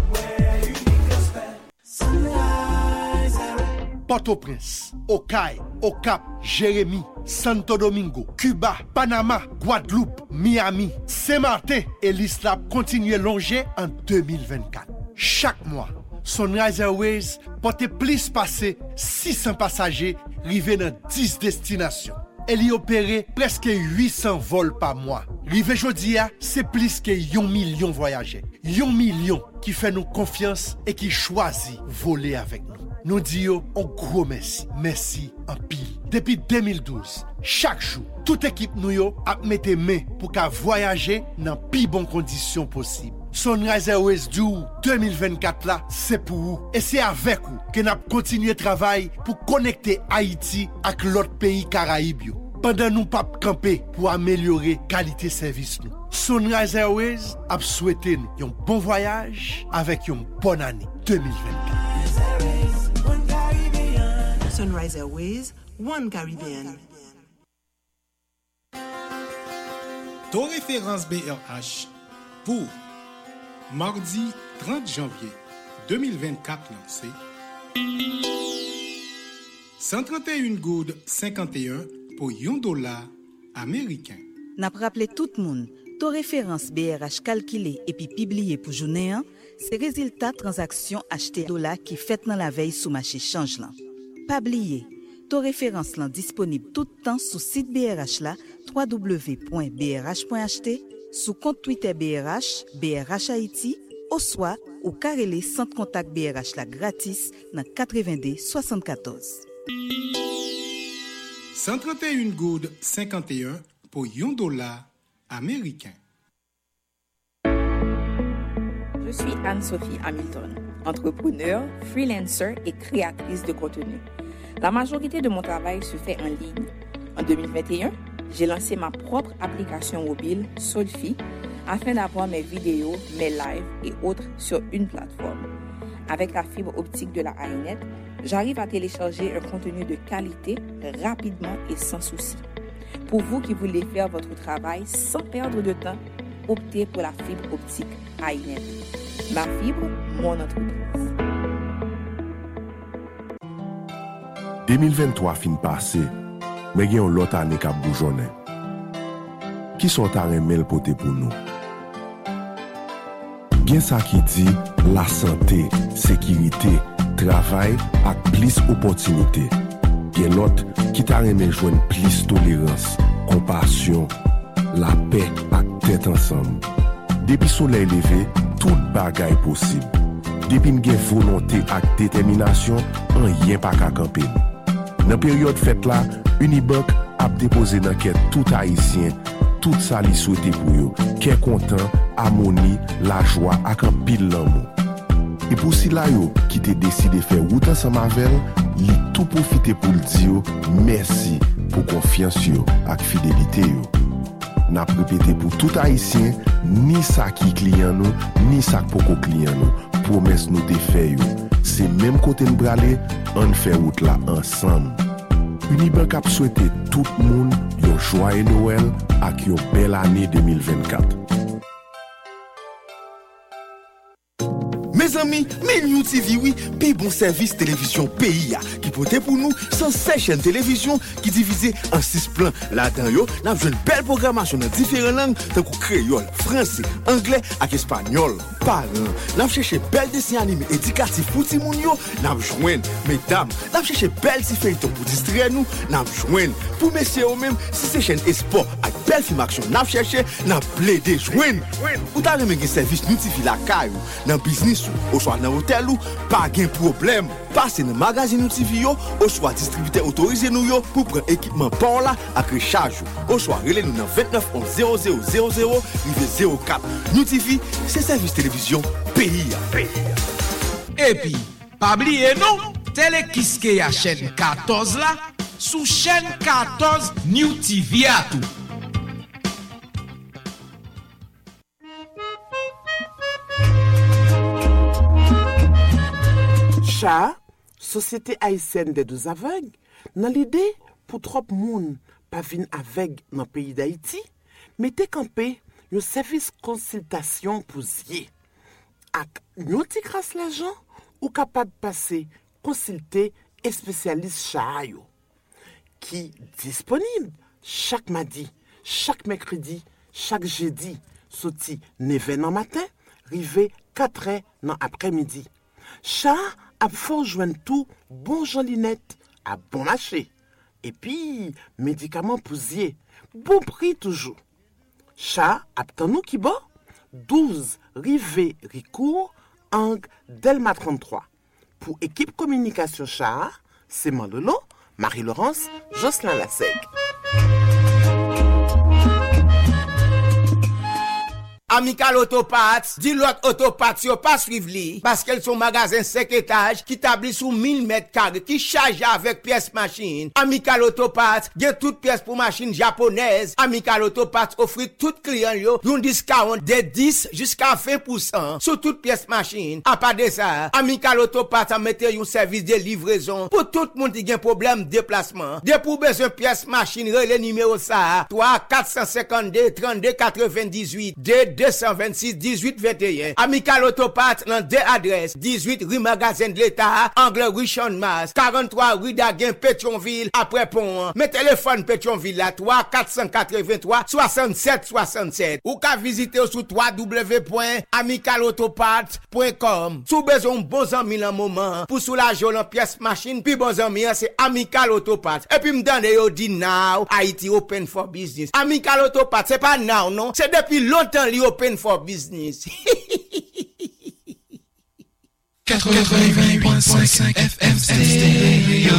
Port-au-Prince, Okaï, Okap, Jérémy, Santo Domingo, Cuba, Panama, Guadeloupe, Miami, Saint-Martin et l'Islap continuent longer en deux mille vingt-quatre. Chaque mois, Sunrise Airways porte plus passé six cents passagers arrivés dans dix destinations. Elle y opérait presque huit cents vols par mois. Rive Jodia, c'est plus que un million voyageurs. Un million qui fait nous confiance et qui choisit voler avec nous. Nous disons un gros merci. Merci en pile. Depuis deux mille douze, chaque jour, toute équipe nous a mis des mains pour qu'à voyager dans les plus bonnes conditions possibles. Sunrise Airways du deux mille vingt-quatre là, c'est pour vous et c'est avec vous que nous continuons le travail pour connecter Haïti avec l'autre pays Caraïbes. Pendant nous pas camper pour améliorer qualité service nous. Sunrise Airways a souhaité nous un bon voyage avec une bonne année deux mille vingt-quatre. Sunrise Airways, One Caribbean. Ton référence B R H pour mardi trente janvier deux mille vingt-quatre lancé cent trente et un gourdes cinquante et un pour un dollar américain. N'a rappelé tout le monde, to référence B R H calculée et puis publiée pour journée un, c'est résultat transaction acheté dollar qui fait dans la veille sous marché change là. Pas oublier, to référence là disponible tout le temps sur site B R H là w w w point b r h point h t. Sous compte Twitter B R H, B R H Haïti, ou soit ou carrelé sans contact B R H la gratis dans quatre-vingt-deux soixante-quatorze. cent trente et un gourdes cinquante et un pour un dollar américain. Je suis Anne-Sophie Hamilton, entrepreneur, freelancer et créatrice de contenu. La majorité de mon travail se fait en ligne. En deux mille vingt et un, j'ai lancé ma propre application mobile, Solfi, afin d'avoir mes vidéos, mes lives et autres sur une plateforme. Avec la fibre optique de la Aynet, j'arrive à télécharger un contenu de qualité rapidement et sans souci. Pour vous qui voulez faire votre travail sans perdre de temps, optez pour la fibre optique Aynet. Ma fibre, mon entreprise. deux mille vingt-trois fin passé. Mais il y a l'autre année qui a bougé. Qui sont à remettre le poté pour nous? Il y a ça qui dit la santé, sécurité, travail et plus d'opportunités. Il y a l'autre qui t'a remis joindre plus tolérance, compassion, la paix et tête ensemble. Depuis soleil levé, toute bagaille possible. Depuis que j'ai volonté et détermination, on n'y est pas qu'à camper. Dans la période fête là, Unibank a déposé dans quête tout haïtien, tout ça lui souhaité pour eux, qui est content, harmonie, la joie et un pile l'amour. Et pour si là yo qui te décidé faire route ensemble avec elle, il tout profiter pour le dire merci pour confiance yo et fidélité yo. N'a répété pour tout haïtien, ni ça qui client nous, ni ça pour qu'on client nous, promesse nous te fait yo. C'est même côté nous braler, on fait route là ensemble. Unibank a souhaité tout le monde un joyeux Noël et une belle année deux mille vingt-quatre. Mes amis, mes New T V, oui, puis bon service télévision P I A qui potait pour nous cent seize chaînes télévision qui divisé en six plans. Là-dedans, yo, n'a besoin une belle programmation dans différentes langues, tant que créole, français, anglais et espagnol. Parlant, n'a cherché belle dessin animé éducatif pour ti moun yo, n'a besoin mesdames, n'a cherché belle ti feuilleton pour distraire nous, n'a besoin pour messieurs eux même si c'est chaîne esport avec belle film action, n'a cherché, n'a plaidé joindre. Ou t'as le même service New T V la caille, dans business au soit dans hôtel ou pas de problème. Passez dans magasin New T V yo, au soit distributeur autorisé nous yo pour prendre équipement pour là à recharge. Au soit relé nous dans vingt-neuf onze zéro zéro zéro zéro zéro quatre. New T V, c'est service télévision pays. Et puis, pas oublier non, télé kiske ya chaîne quatorze là, sous chaîne quatorze New T V à tout. C H A A, Société haïtienne des deux aveugles, dans l'idée pour trop moun pa vin avèg dans pays d'Haïti, mettez campé le service consultation pour zier. Ak nou ti grâce l'argent ou capable passer consulter et spécialiste C H A A yo, qui disponible chaque mardi, chaque mercredi, chaque jeudi, soti neuf heures nan matin, rivé quatre heures nan après-midi. C H A A à fort joindre tout bon Jean-Linette à bon marché et puis médicaments poussiers bon prix toujours. Cha aptan nous qui bon douze rivé ricourt angle Delma trente-trois pour équipe communication Cha c'est Manolo, Marie-Laurence, Jocelyn Lasseg. Amical Autoparts, dit l'autre Autoparts, yo pas suivre li, parce qu'elles sont magasin cinq étages, qui établit sous mille mètres carrés, qui charge avec pièces machine. Amical Autoparts, gagne toutes pièces pour machine japonaise. Amical Autoparts offre tout client yo, yon discount de dix jusqu'à vingt pour cent, sur toutes pièces machine. À part de ça, Amical Autoparts mette yon service de livraison, pour tout monde qui gagne problème déplacement. De pour besoin pièces machine, relais numéro ça, trois quatre cinq deux, trente-deux quatre-vingt-dix-huit, deux deux six, un huit deux un. Amical Autopart dans deux adresses. dix-huit rue Magasin de l'État, angle rue Champ-de-Mars, quarante-trois rue Daguin, Pétionville, après Pont. Mes téléphones Pétionville à trois quatre cent quatre-vingt-trois soixante-sept soixante-sept. Ou qu'à visiter sur double vé double vé double vé point amical autopart point com. Sous besoin bon ami en moment, pour soulager en pièce machine, puis bon ami c'est Amical Autopart. Et puis me donne yo dit now, Haiti open for business. Amical Autopart, c'est pas now non, c'est depuis longtemps li open for business. quatre-vingt-huit virgule cinq F M Stereo.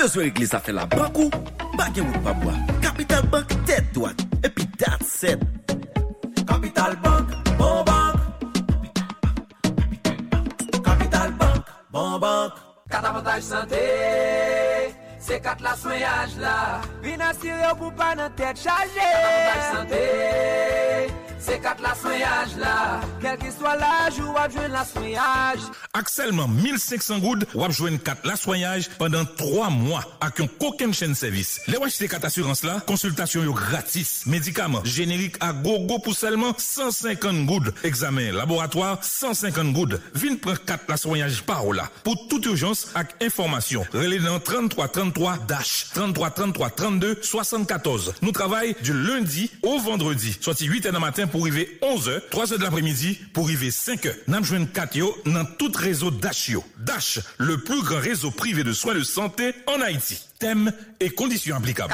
besoin régler ça fait la banque ou bagay ou pas bois. Capital Bank tête droite et puis that's it. Capital Bank, bon banque. Capital Bank, bon banque. Carte avantage santé. C'est quatre la soignage là. Vin assuré pour pas dans tête chargée. Avantage santé. C'est quatre la soignage là. Quel que soit l'âge, ou va jouer la soignage. Avec seulement mille cinq cents goudes, ou va jouer quatre la soignage pendant trois mois. Avec un coquin chaîne service. Les wach quatre assurances là, consultation yo gratis. Médicaments génériques à gogo pour seulement cent cinquante goudes. Examen laboratoire cent cinquante goudes. Vin prend quatre la soignage par là. Pour toute urgence avec information. Relais dans trente-trois trente-trois Dash, trente-trois trente-trois trente-deux soixante-quatorze. Nous travaillons du lundi au vendredi. Sorti huit heures du matin pour arriver onze heures, trois heures de l'après-midi pour arriver cinq heures. Nous joignons Katio dans tout réseau Dash. Dash, le plus grand réseau privé de soins de santé en Haïti. Thèmes et conditions applicables.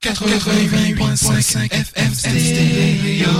quatre-vingt-huit virgule cinq F M Stereo.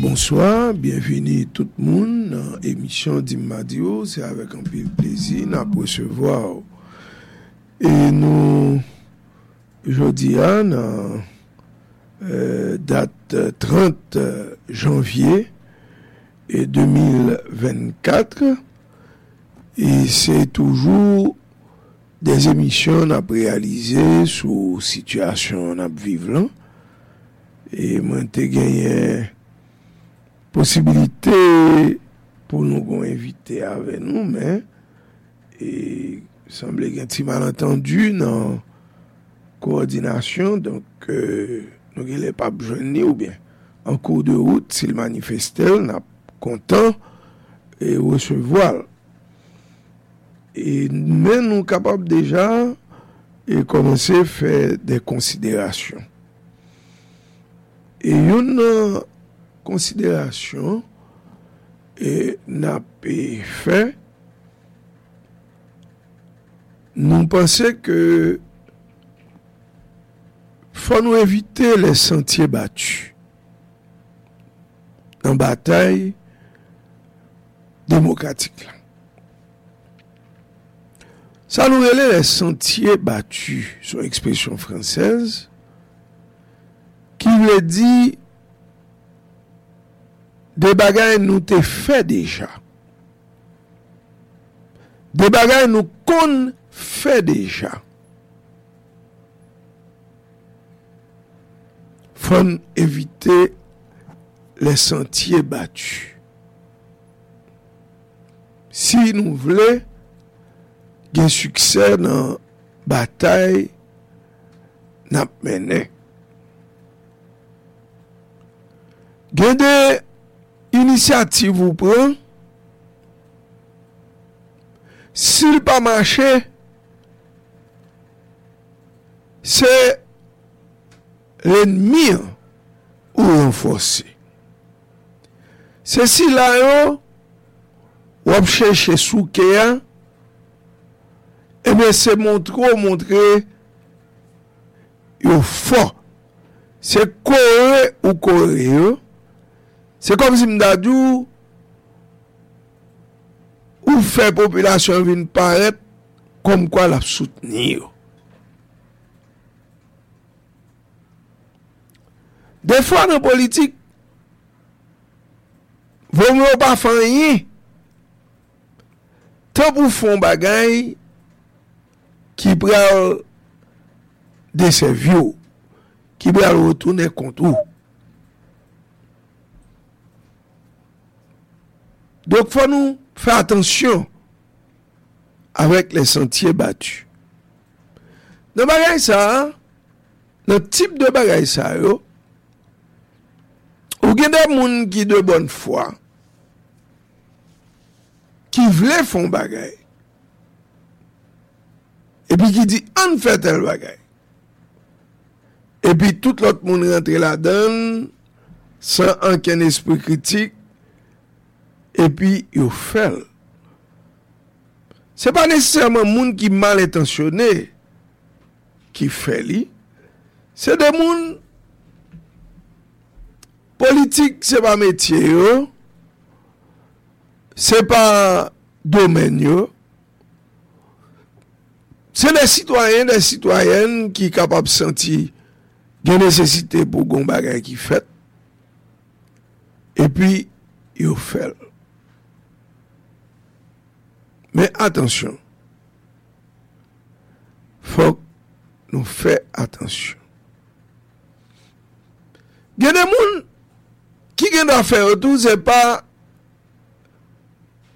Bonsoir, bienvenue tout le monde dans l'émission Dim ma diw. C'est avec un peu plaisir nous recevoir. Et nous, aujourd'hui, dans euh, date trente janvier et deux mille vingt-quatre. Et c'est toujours des émissions nous réalisées sur situation nous vivons. Et moi, j'ai gagné possibilité pour nous inviter avec nous, mais il semble qu'il y a un petit malentendu dans la coordination, donc euh, nous n'avons pas besoin ou bien en cours de route, s'il manifeste, nous sommes contents et recevoir. Et mais nous sommes capables déjà de commencer à faire des considérations. Et une considération et n'a pas fait. Nous pensons que faut nous éviter les sentiers battus en bataille démocratique. Ça nous relève les sentiers battus, sur expression française, qui veut dire des bagages nous t'es fait déjà. Des bagages nous qu'on fait déjà. Faut éviter les sentiers battus. Si nous voulons gain succès dans bataille n'a mené. Gardez initiative vous prend s'il pas marché c'est l'ennemi ou renforcé ceci là yo ou chercher souké et bien c'est montrer montrer yo fort c'est coré ou coré. C'est comme si m'dadou ou fait population vient paraître comme quoi la soutenir. Des fois dans politique, vous ne pas faire rien. Tant pour font bagay qui prend des services, qui prend retourner contre vous. Donc faut nous faire attention avec les sentiers battus. Dans bagay ça, le type de bagay ça yo, ou gen des moun qui de bonne foi qui vle font bagay et puis qui dit on fait tel bagay et puis tout l'autre monde rentre là-dedans sans aucun esprit critique et puis yo fait. C'est pas nécessairement moun qui mal intentionné qui fait li, c'est des moun politique, c'est pas métier, yo. C'est pas domaine, yo. C'est des citoyens, des citoyennes qui capable sentir des nécessités pour gon bagay qui fait. Et puis, yo fait. Mais attention. Faut nous faire attention. Gen des moun qui gen da faire tout c'est pas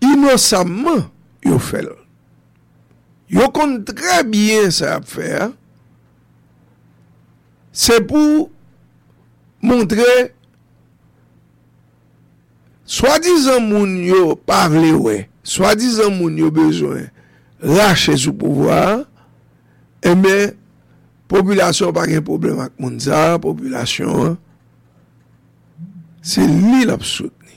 innocemment yo fait. Yo connaît très bien ça à faire. C'est pour montrer soi-disant moun yo pa vle ouais, soi-disant moun yo besoin lâcher sous pouvoir et mais population pas gen problème avec moun ça, population c'est lui l'a soutenu.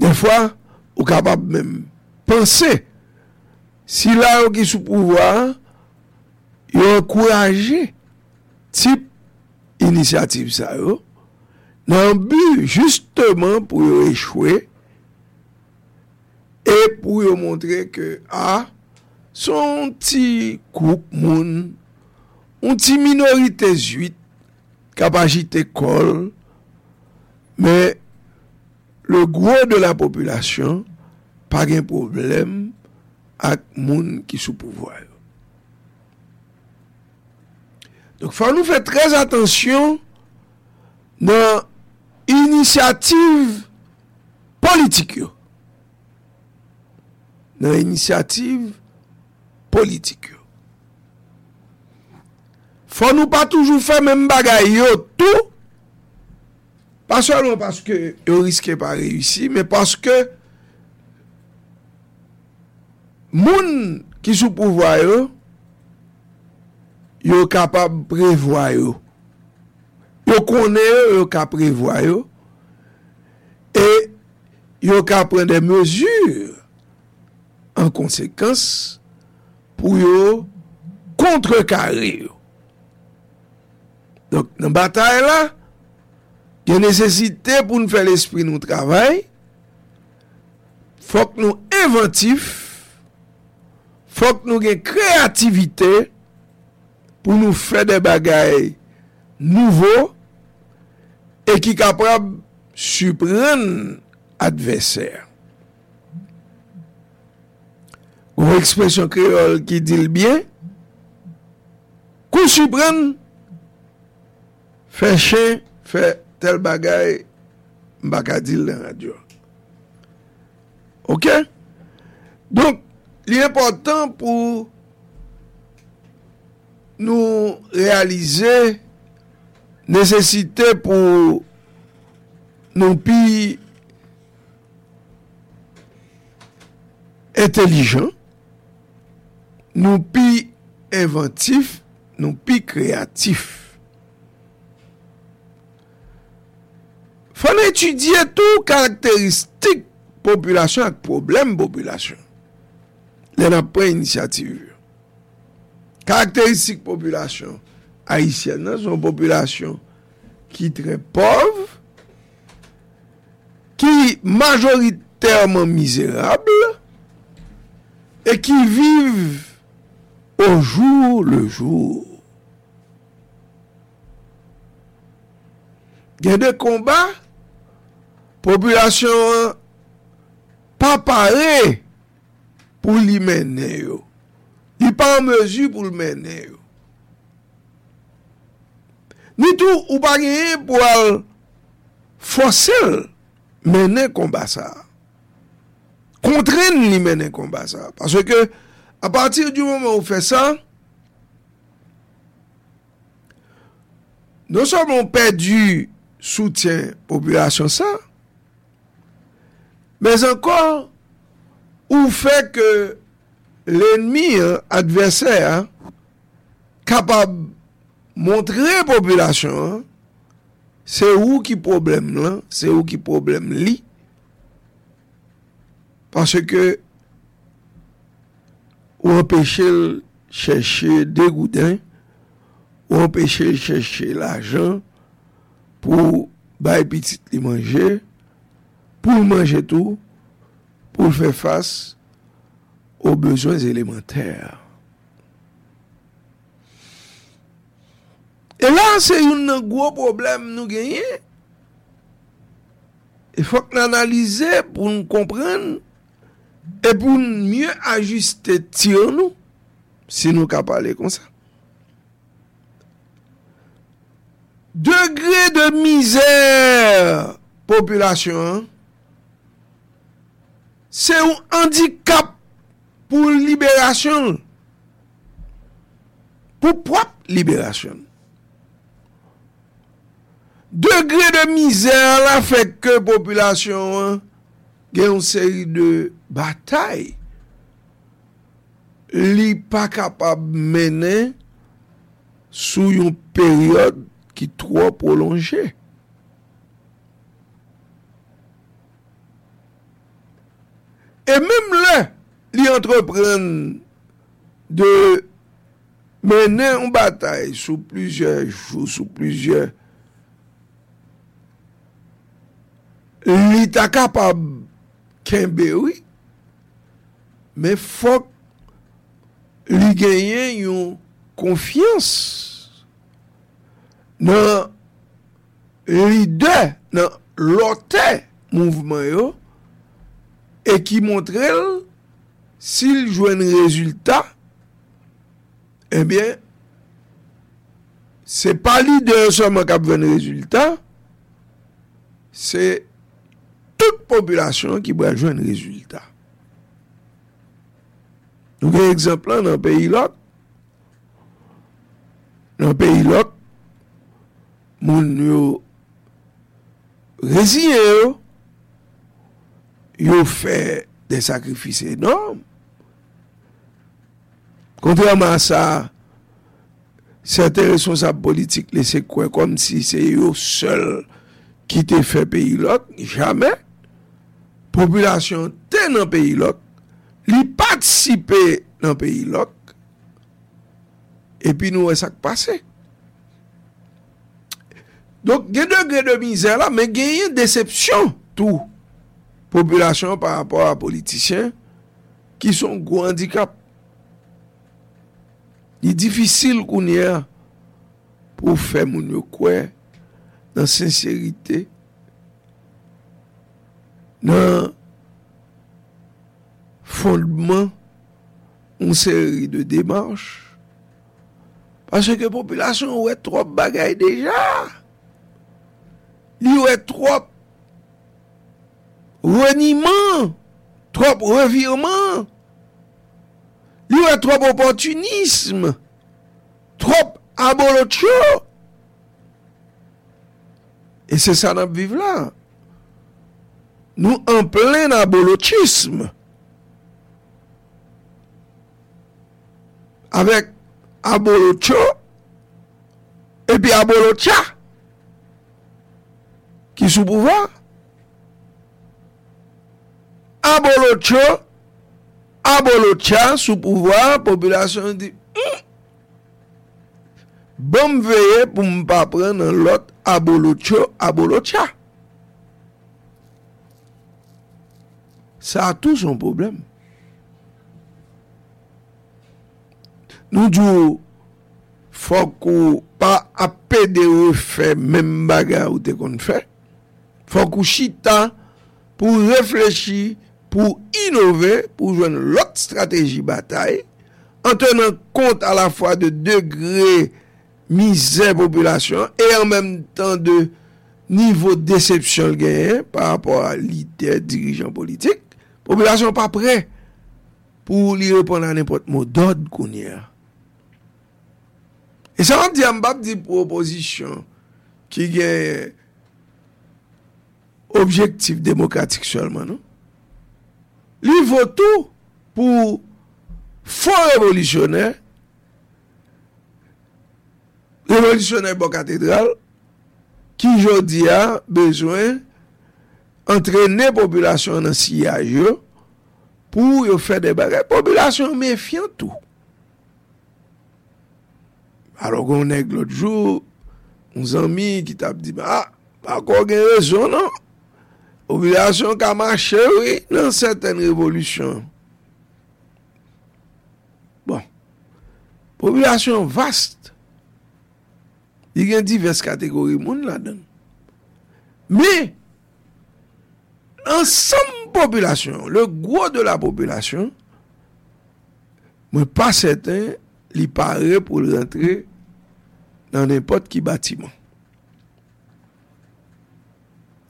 Des fois, on est capable même penser si là qui sous pouvoir, il encourager type initiative ça yo dans but justement pour échouer et pour montrer que ah son petit groupe moun, une petite minorité juive capacité colle, mais le gros de la population pas un problème avec moun qui sous pouvoir. Donc faut nous faire très attention dans initiative politique yo. Dans initiative politique yo. Faut nous pas toujours faire même bagaille yo tout pas seulement parce que yo risque pas réussir mais parce que moun qui sous pouvoir yo yo capable prévoir yo yo connaît yo capable prévoir yo et yo capable prendre des mesures en conséquence pour yo contrecarrer. Donc, dans la bataille là, il y a nécessité pour nous faire l'esprit nous travail. Faut que nous inventifs, faut que nous gain créativité pour nous faire des bagailles nouveaux et qui capable surprendre adversaire. Une expression créole qui dit le bien, qu'on surprendre fait chien, fait tel bagay, m'bakadil dans la radio. Ok? Donc, l'important pour nous réaliser nécessité pour nous plus intelligents, nous plus inventifs, nous plus créatifs. Faut étudier tout caractéristique population et problème population. Les n'apprend initiative. Caractéristique population haïtienne, son population qui est très pauvre, qui majoritairement misérable, et qui vivent au jour le jour. Il y a des combats, population pas parée pour les mener. Il n'est pas en mesure pour le mener. Ni tout ou pas pour forcer mener combat ça. Contraindre les mener combat ça. Parce que à partir du moment où on fait ça, nous sommes perdus soutien population ça, mais encore où fait que l'ennemi adversaire capable montrer population c'est où qui problème là, c'est où qui problème li, parce que ou empêcher chercher des goudins, ou empêcher chercher l'argent pour bailler petit li manger, pour manger tout, pour faire face aux besoins élémentaires. Et là, c'est un gros problème nous gagner. Il faut que l'analyser pour nous comprendre et pour mieux ajuster tir nous, si nous qu'à parler comme ça. Degré de misère population, c'est un handicap pour libération, pour propre libération. Degré de misère là fait que population gagne une série de batailles li pas capable mener sous une période qui trop prolongée. Et même là, li entreprendre de mener une bataille sous plusieurs jours, sous plusieurs li ta capable kembe oui, mais faut li gagne une confiance dans leader dans l'autre mouvement yo, et qui montre s'il joue un résultat, eh bien c'est pas leader seulement qui a un résultat, c'est toute population qui va jouer un résultat. Nous avons un exemple dans le pays l'autre. Dans le pays l'autre, mon résilient, il fait des sacrifices énormes. Contrairement à ça, certains responsables politiques laissent quoi comme si c'est eux seuls qui te fait pays l'autre. Jamais. Population t'es dans pays l'autre, li participer dans pays l'autre, et puis nous ça passé. Donc il y a degré de misère là, mais il y a une déception tout population par rapport à politiciens qui sont gros handicap. Il est difficile qu'on y a pour faire mon quoi dans sincérité, dans fondement une série de démarches, parce que la population ouè trop bagaille déjà, li ouè trop reniement, trop revirement, li ouè trop opportunisme, trop abolotio, et c'est ça nous vivons là. Nous en plein abolotisme, avec abolocho et puis abolocha qui sous pouvoir. Abolocho, abolocha sous pouvoir, population dit mm. Bon veiller pour ne pas prendre l'autre abolocho, abolocha. Ça a tout son problème. nous disons faut qu'on pas à P D O fait même bagarre ou te qu'on fait faut qu'on chita pour réfléchir pour innover pour joindre l'autre stratégie bataille en tenant compte à la fois de degré misère population et en même temps de niveau déception gagné par rapport à l'idée dirigeant politique population pas prêt pour lui répondre à n'importe mot d'ordre qu'on y a. Et ça on dit en bas des propositions qui gagne objectif démocratique seulement non. Lui vaut tout pour fort révolutionnaire révolutionnaire bon cathédrale qui aujourd'hui a besoin entraîner population dans sillage pour yo faire des bagarres population méfiant tout. Alors qu'on est l'autre jour nos amis qui t'a dit ah pas qu'on gagne raison non population qui a marché oui dans certaines révolutions. Bon. Population vaste. Il y a diverses catégories monde là-dedans. Mais ensemble population, le gros de la population, mais pas certain, il paraît pour rentrer dans n'importe qui bâtiment.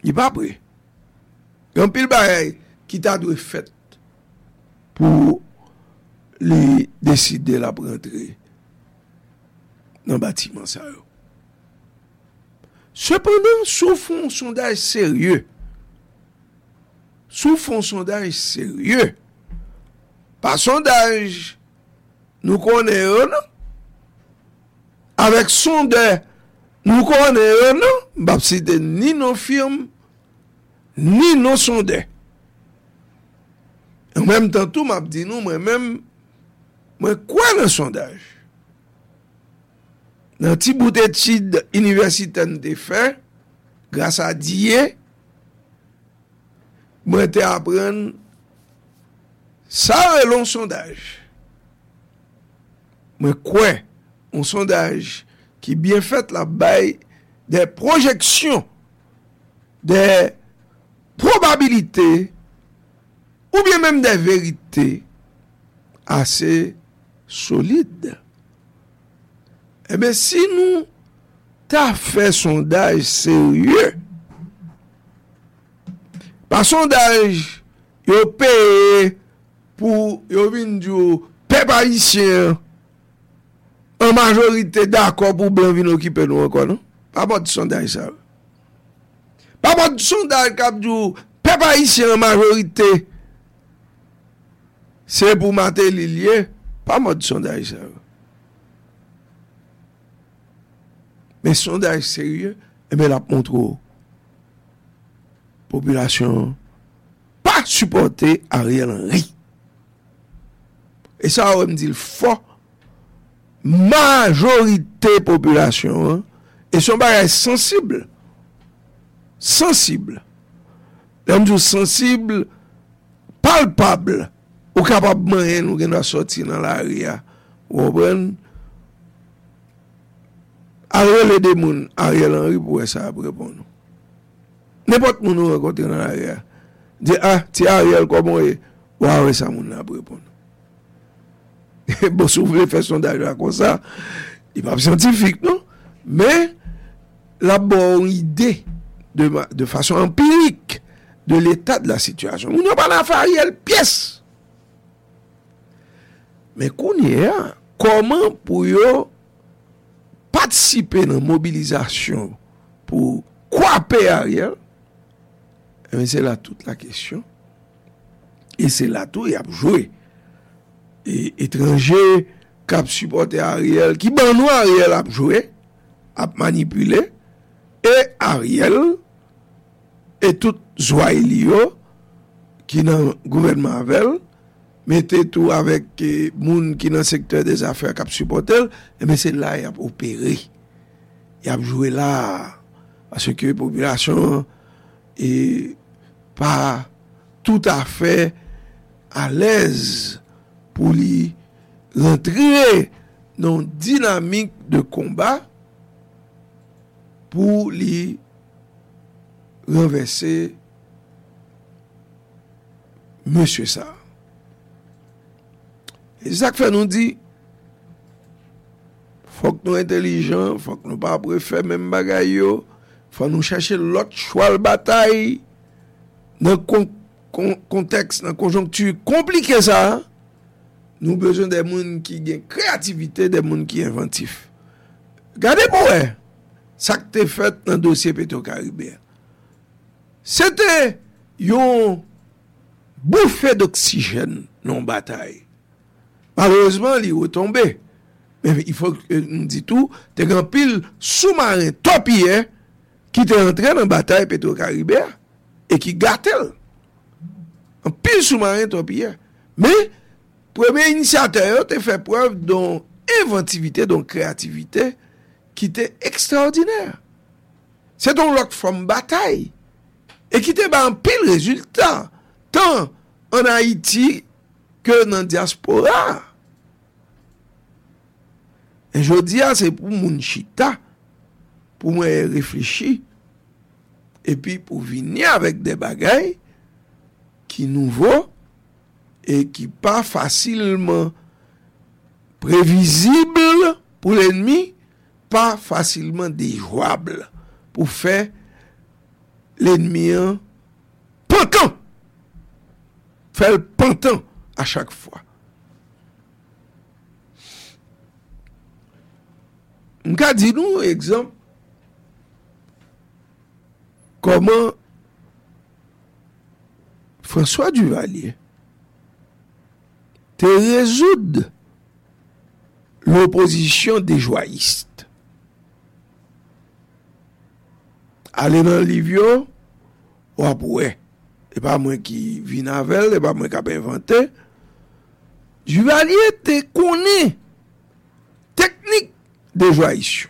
Il pas prêt. Grand pile bagaille qui t'a dû fait pour les décider la rentrer dans bâtiment ça. Cependant, sauf un sondage sérieux Sauf un sondage sérieux. Pas sondage. Nous connaissons, non? Avec sondage, nous connaissons, non? Bah, c'est de ni nos firmes, ni nos sondages. En même temps, tout m'a dit nous, moi-même, moi, quoi le sondage? Dans le petit bout d'études universitaires de fait, grâce à Dieu, moi te apprendre ça est long sondage. Moi quoi un sondage qui bien fait la baille des projections des probabilités ou bien même des vérités assez solides. Eh bien si nous t'as fait sondage sérieux par sondage, yo paye pour yo vindu peuple haïtien en majorité d'accord pour blanc vin occuper nous encore non pas bon sondage ça pas bon sondage cap du peuple haïtien en majorité c'est pour mater lilier pas bon sondage ça mais sondage sérieux et ben la montre population pas supporter Ariel Henry. Et ça on me dit fort majorité population hein? Et son bagage sensible. Sensible. L'homme dit sensible palpable ou capable moyen nous gonna sortir dans l'arrière. Ou ben Ariel de moun Ariel Henry pour ça répondre. N'importe moun nou rencontre dans l'arrière. Dit ah, ti Ariel comment est? Waouh, ça moun n'a pas répondu. Bon, si vous voulez faire sondage là comme ça, il pas scientifique non, mais la bonne idée de de façon empirique de l'état de la situation. Moun n'a pas la Ariel pièce. Mais kounia, comment pour yo participer dans mobilisation pour quoi payer Ariel? Mais c'est là toute la question. Et c'est là tout il a joué. Et étranger cap supporter Ariel, qui ban nous Ariel a joué, a manipulé et Ariel et tout Zoailio qui dans gouvernement avec mettez tout avec moun qui dans secteur des affaires cap supporter et mais c'est là il a opéré. Il a joué là parce que population et pas tout à fait à l'aise pour lui rentrer dans une dynamique de combat pour les renverser monsieur ça. Et ça fait nous dit faut que nous intelligents, faut que nous pas préfère même bagaille yo, faut nous chercher l'autre choix de bataille dans con, con, contexte, dans conjoncture compliquée ça. Nous besoin des gens qui gagnent créativité, des gens qui inventifs. Regardez pour eux, ça que t'es fait dans le dossier Pétro-Caribéen. C'était une bouffée d'oxygène dans la bataille. Malheureusement, il est retombé. Mais il faut que nous disions tout, t'es grand pile sous-marin torpillé qui t'est entré dans la bataille Pétro-Caribéen et qui gâte elle. Un pile sous-marin torpillé. Mais premier initiateur te fait preuve d'une inventivité, d'une créativité qui était extraordinaire. C'est donc l'autre forme bataille et qui te bat un pile résultat tant en Haïti que dans la diaspora. Et je dis c'est pour mon chita, pour moi réfléchir et puis pour venir avec des bagailles qui nouveaux et qui pas facilement prévisible pour l'ennemi, pas facilement déjouable pour faire l'ennemi en pantant, faire le pantant à chaque fois. M'ka dit nous exemple comment François Duvalier te résoudre l'opposition des joyistes. Aller dans Livio, ou après, et pas moi qui vine avec elle, et pas moi qui a inventé. Duvalier te connaît technique des joyistes.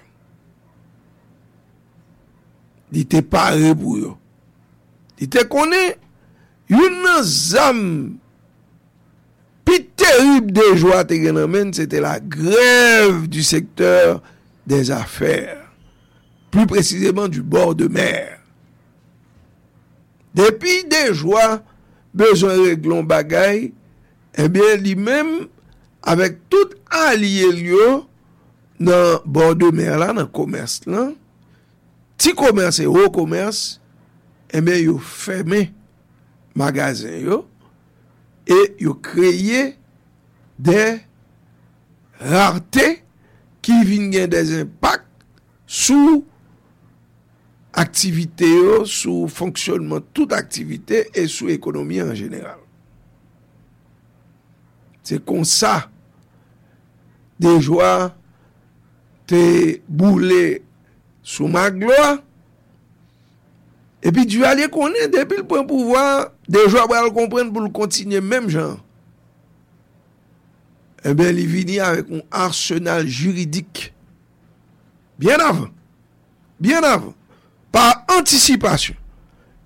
Il te parle pour eux. Il te connaît une âme plus terrible des joies te gouvernement, c'était la grève du secteur des affaires, plus précisément du bord de mer. Depuis des joies, besoin réglons bagaille, eh bien lui-même avec tout allié lieu dans bord de mer là, dans commerce là, petit commerce et haut commerce, eh bien yo fermé magasin yo. Et ils ont créé des raretés qui viennent des impacts sur l'activité, sur le fonctionnement de toute activité et sur l'économie en général. C'est comme ça des joies te boulé sous ma gloire. Et puis tu allais connaître depuis le point pouvoir des gens pour le comprendre pour le continuer même genre. Eh bien, il vient avec un arsenal juridique bien avant, bien avant, par anticipation.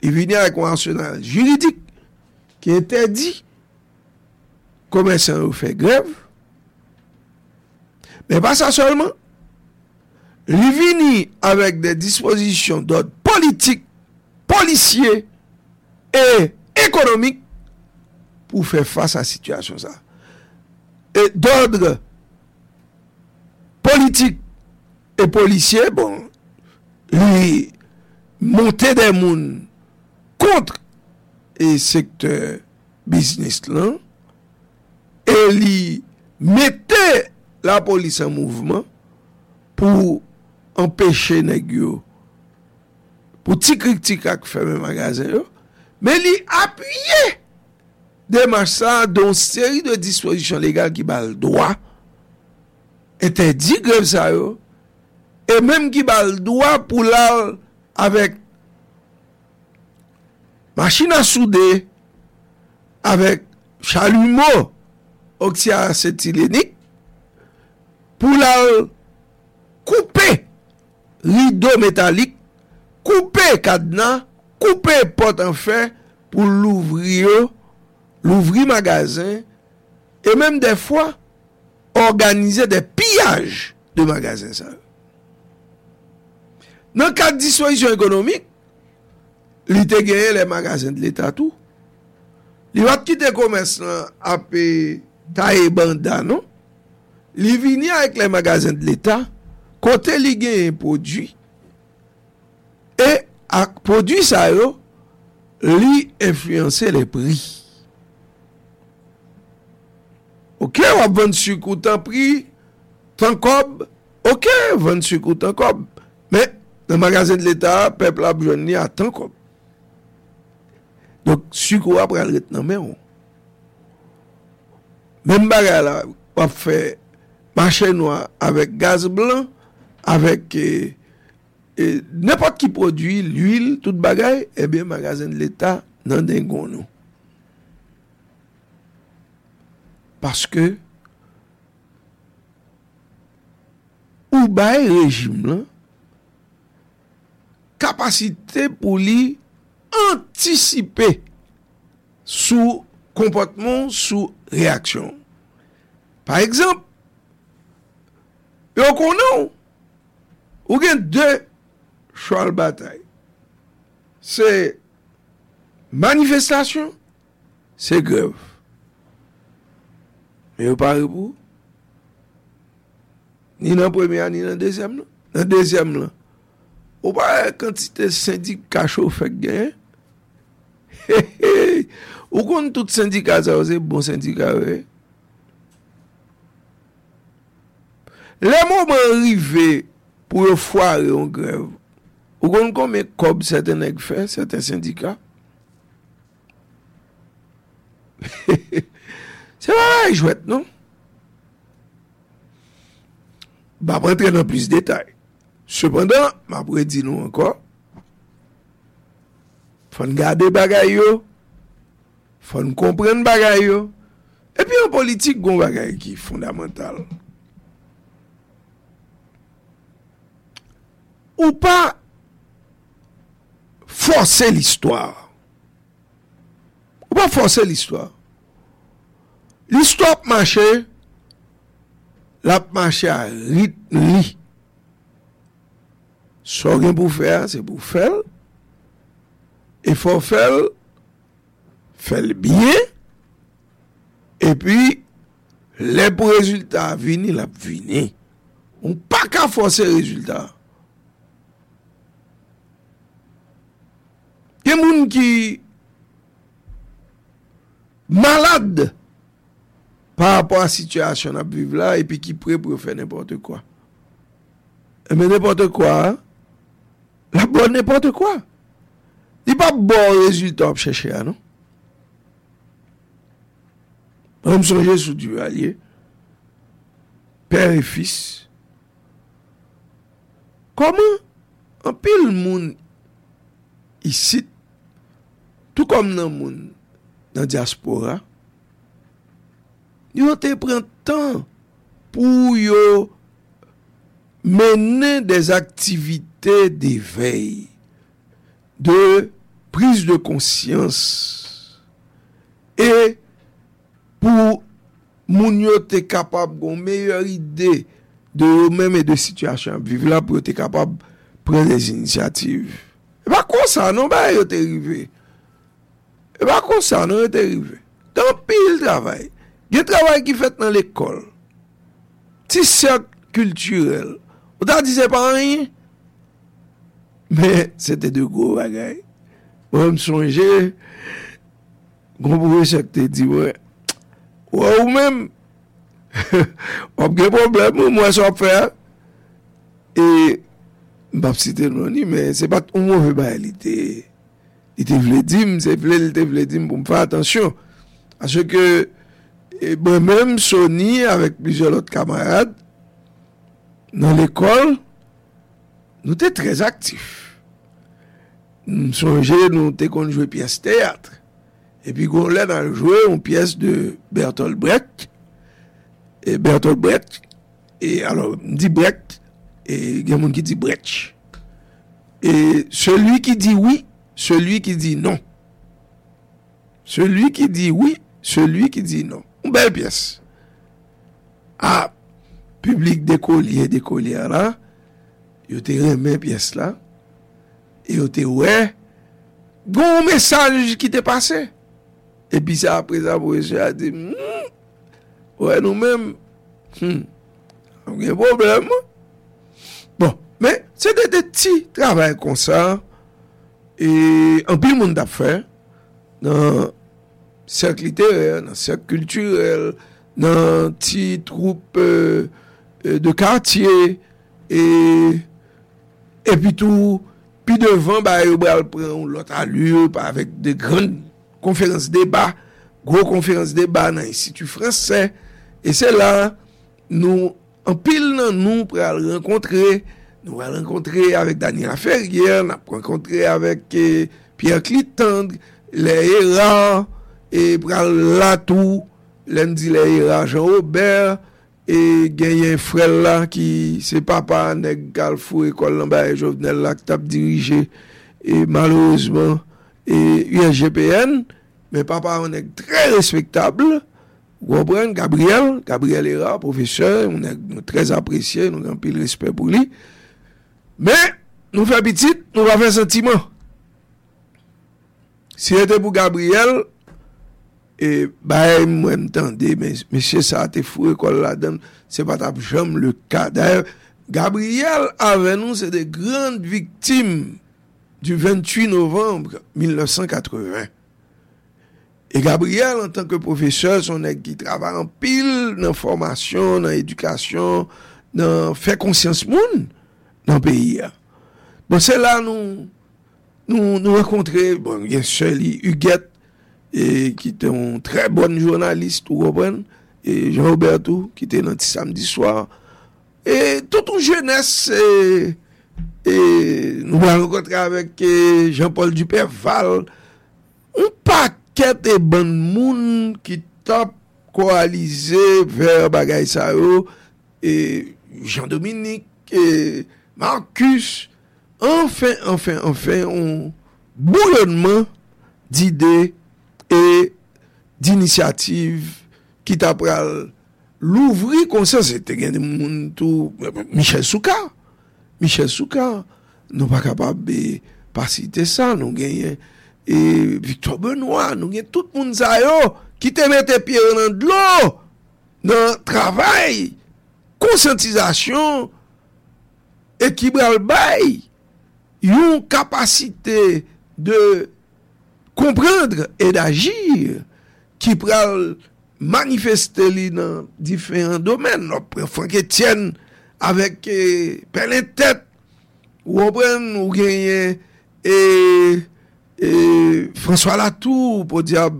Il vient avec un arsenal juridique qui interdit commerçants faire grève, mais pas ça seulement. Il vient avec des dispositions d'ordre politique, policiers et économiques pour faire face à la situation ça. Et d'ordre politique et policier, bon, lui monter des mouns contre et secteur business là, et lui mettait la police en mouvement pour empêcher négio pour ti critique à fermer magasin yo, mais li appuyer démarche ça dans série de dispositions légales qui ba le droit interdit grève ça yo et même qui ba le droit pour la avec machine à souder avec chalumeau oxyacétylénique pour la couper rideau métallique, couper cadenas, couper porte en fer pour l'ouvrir, l'ouvrir magasin et même des fois organisé des pillages de magasins. Ça. Dans le cas de dissuasion économique, il était gagné les magasins de l'État tout. Il va quitter le commerce à taille banda, non? Il vient avec les magasins de l'État, côté il gagne un produit. Et à produit ça, il influence les prix. Ok, on va vendre sur coûtant prix, tant cob. Ok, vendre sur coûtant cob. Mais dans le magasin de l'État, le peuple a besoin de tant cob. Donc, sucre après le retenir. Même bagarre là, on fait marché noir avec gaz blanc, avec eh, eh, n'importe qui produit, l'huile, toute bagarre, eh bien, magasin de l'État, n'en dégon nous. Parce que, ou bail régime là, capacité pour lui anticiper sous comportement, sous réaction. Par exemple, yon konon, ou gen deux choix de bataille. C'est manifestation, c'est grève. Mais vous parlez pour ni dans la première, ni dans la deuxième. Dans la deuxième, là. Vous parlez quantité syndic cachot fait gagner. Ou qu'on tout syndicat ça c'est bon syndicat oui. Les moments arrivés pour foirer en grève. Ou qu'on comme comme certains nèg fait certains syndicats. C'est vrai jouet non. Bah on rentre dans plus de détails. Cependant, m'a prédit nous encore. Faut garder bagay yo. Faut nous comprendre bagay yo. Et puis en politique, gon bagay qui fondamental. Ou pas forcer l'histoire. Ou pas forcer l'histoire. L'histoire marcher, la marcher à rythme. Ce qu'on pour faire, c'est pour faire. Il faut faire, faire bien, et puis, les résultats viennent, la viennent. On pas qu'à forcer les résultats. Il y a des gens qui malades par rapport à la situation à vivre là, et puis qui prêt pour faire n'importe quoi. Mais n'importe quoi, hein? La bonne n'importe quoi. Il pas bon résultat pour chercher, non? On me songe sous du allié, père et fils. Comment un pile monde ici, tout comme dans monde dans la diaspora, ils ont pris temps pour yo mener des activités d'éveil, de prise de conscience et pour moun yo te capable gon meilleure idée de eux-mêmes et de situation vivre là pour te capable prendre des initiatives. Et pas comme ça non ba yo te arrivé. Et pas comme ça non yo te arrivé. Tant pile travail. Il y a travail qui fait dans l'école. Petit cercle culturel. On t'a dit c'est pas rien. Mais c'était de gros bagailles. Moi, je me songeais, gros professeur qui te dit, ouais, ouais, ou même, on a des problèmes, moi, ça fait. Et, je ne vais pas citer le nom, mais ce n'est pas un mauvais bail. Il te voulait dire, il te voulait dire pour me faire attention. Parce que, moi-même, Sony, avec plusieurs autres camarades, dans l'école, nous étions très actifs. Nous songeons, nous étions joués pièce théâtre. Et puis, on l'a dans le jeu, une pièce de Bertolt Brecht. Et Bertolt Brecht. Et alors, on dit Brecht. Et il y a des gens qui disent Brecht. Et celui qui dit oui, celui qui dit non. Celui qui dit oui, celui qui dit non. Une belle pièce. ah public d'écolier d'écolière là yo te remet pièce là et yo te ouais bon message qui t'est passé et puis ça après ça monsieur a dit mm, ouais nous même hmm aucun problème bon mais c'est des petits travail comme ça et en pile monde t'a fait dans cercle littéraire dans cercle culturel dans petit troupe euh, de quartier et et puis tout puis devant bah yo bral prendre l'autre allure avec de grandes conférences débat gros conférences débat dans Institut français et c'est là nous en pile dans nous pour aller rencontrer nous allons rencontrer avec Daniel Ferrier, on a rencontré avec eh, Pierre Clitandre, les Héra et pral là tout lundi les Héra Jean Robert et gagne frère là qui c'est papa nèg Galfou école là et Jovenel là qui t'a dirigé et malheureusement et U N G P N mais papa on est très respectable Robert Gabriel Gabriel Héra professeur on est très apprécié nous grand pile respect pour lui mais nous fait petite nous va faire sentiment si c'était pour Gabriel et bah moi m'entendez mais monsieur ça t'es fou école là dedans c'est pas ta jambe le cas d'ailleurs Gabriel avec nous c'est des grandes victimes du vingt-huit novembre mille neuf cent quatre-vingts et Gabriel en tant que professeur son nèg qui travaille en pile dans formation dans éducation dans faire conscience moun dans pays bon c'est là nous nous nous rencontrer bon bien sûr Huguette et qui était un très bon journaliste vous comprenez et Jean-Robert tout qui était lundi samedi soir et toute une jeunesse et, et nous va rencontrer avec Jean-Paul Duperval un paquet de bon monde qui top coalisé vers bagay ça et Jean-Dominique et Marcus, enfin, enfin, enfin, on bouillonnement d'idées et d'initiatives qui t'apprennent l'ouvrir comme ça. C'était des monde tout. Michel Souka, Michel Souka, nous pas capable de pas citer ça. Nous gagnons et Victor Benoît, nous gagnons tout le monde ça yo qui te mettait pied dans de l'eau, dans travail, conscientisation. Et qui bral bay yon capacité de comprendre et d'agir qui pral manifester li dans différents domaines notre Franck Etienne avec eh, Pelin tête ou on prend ou gagner et et François Latour pour diable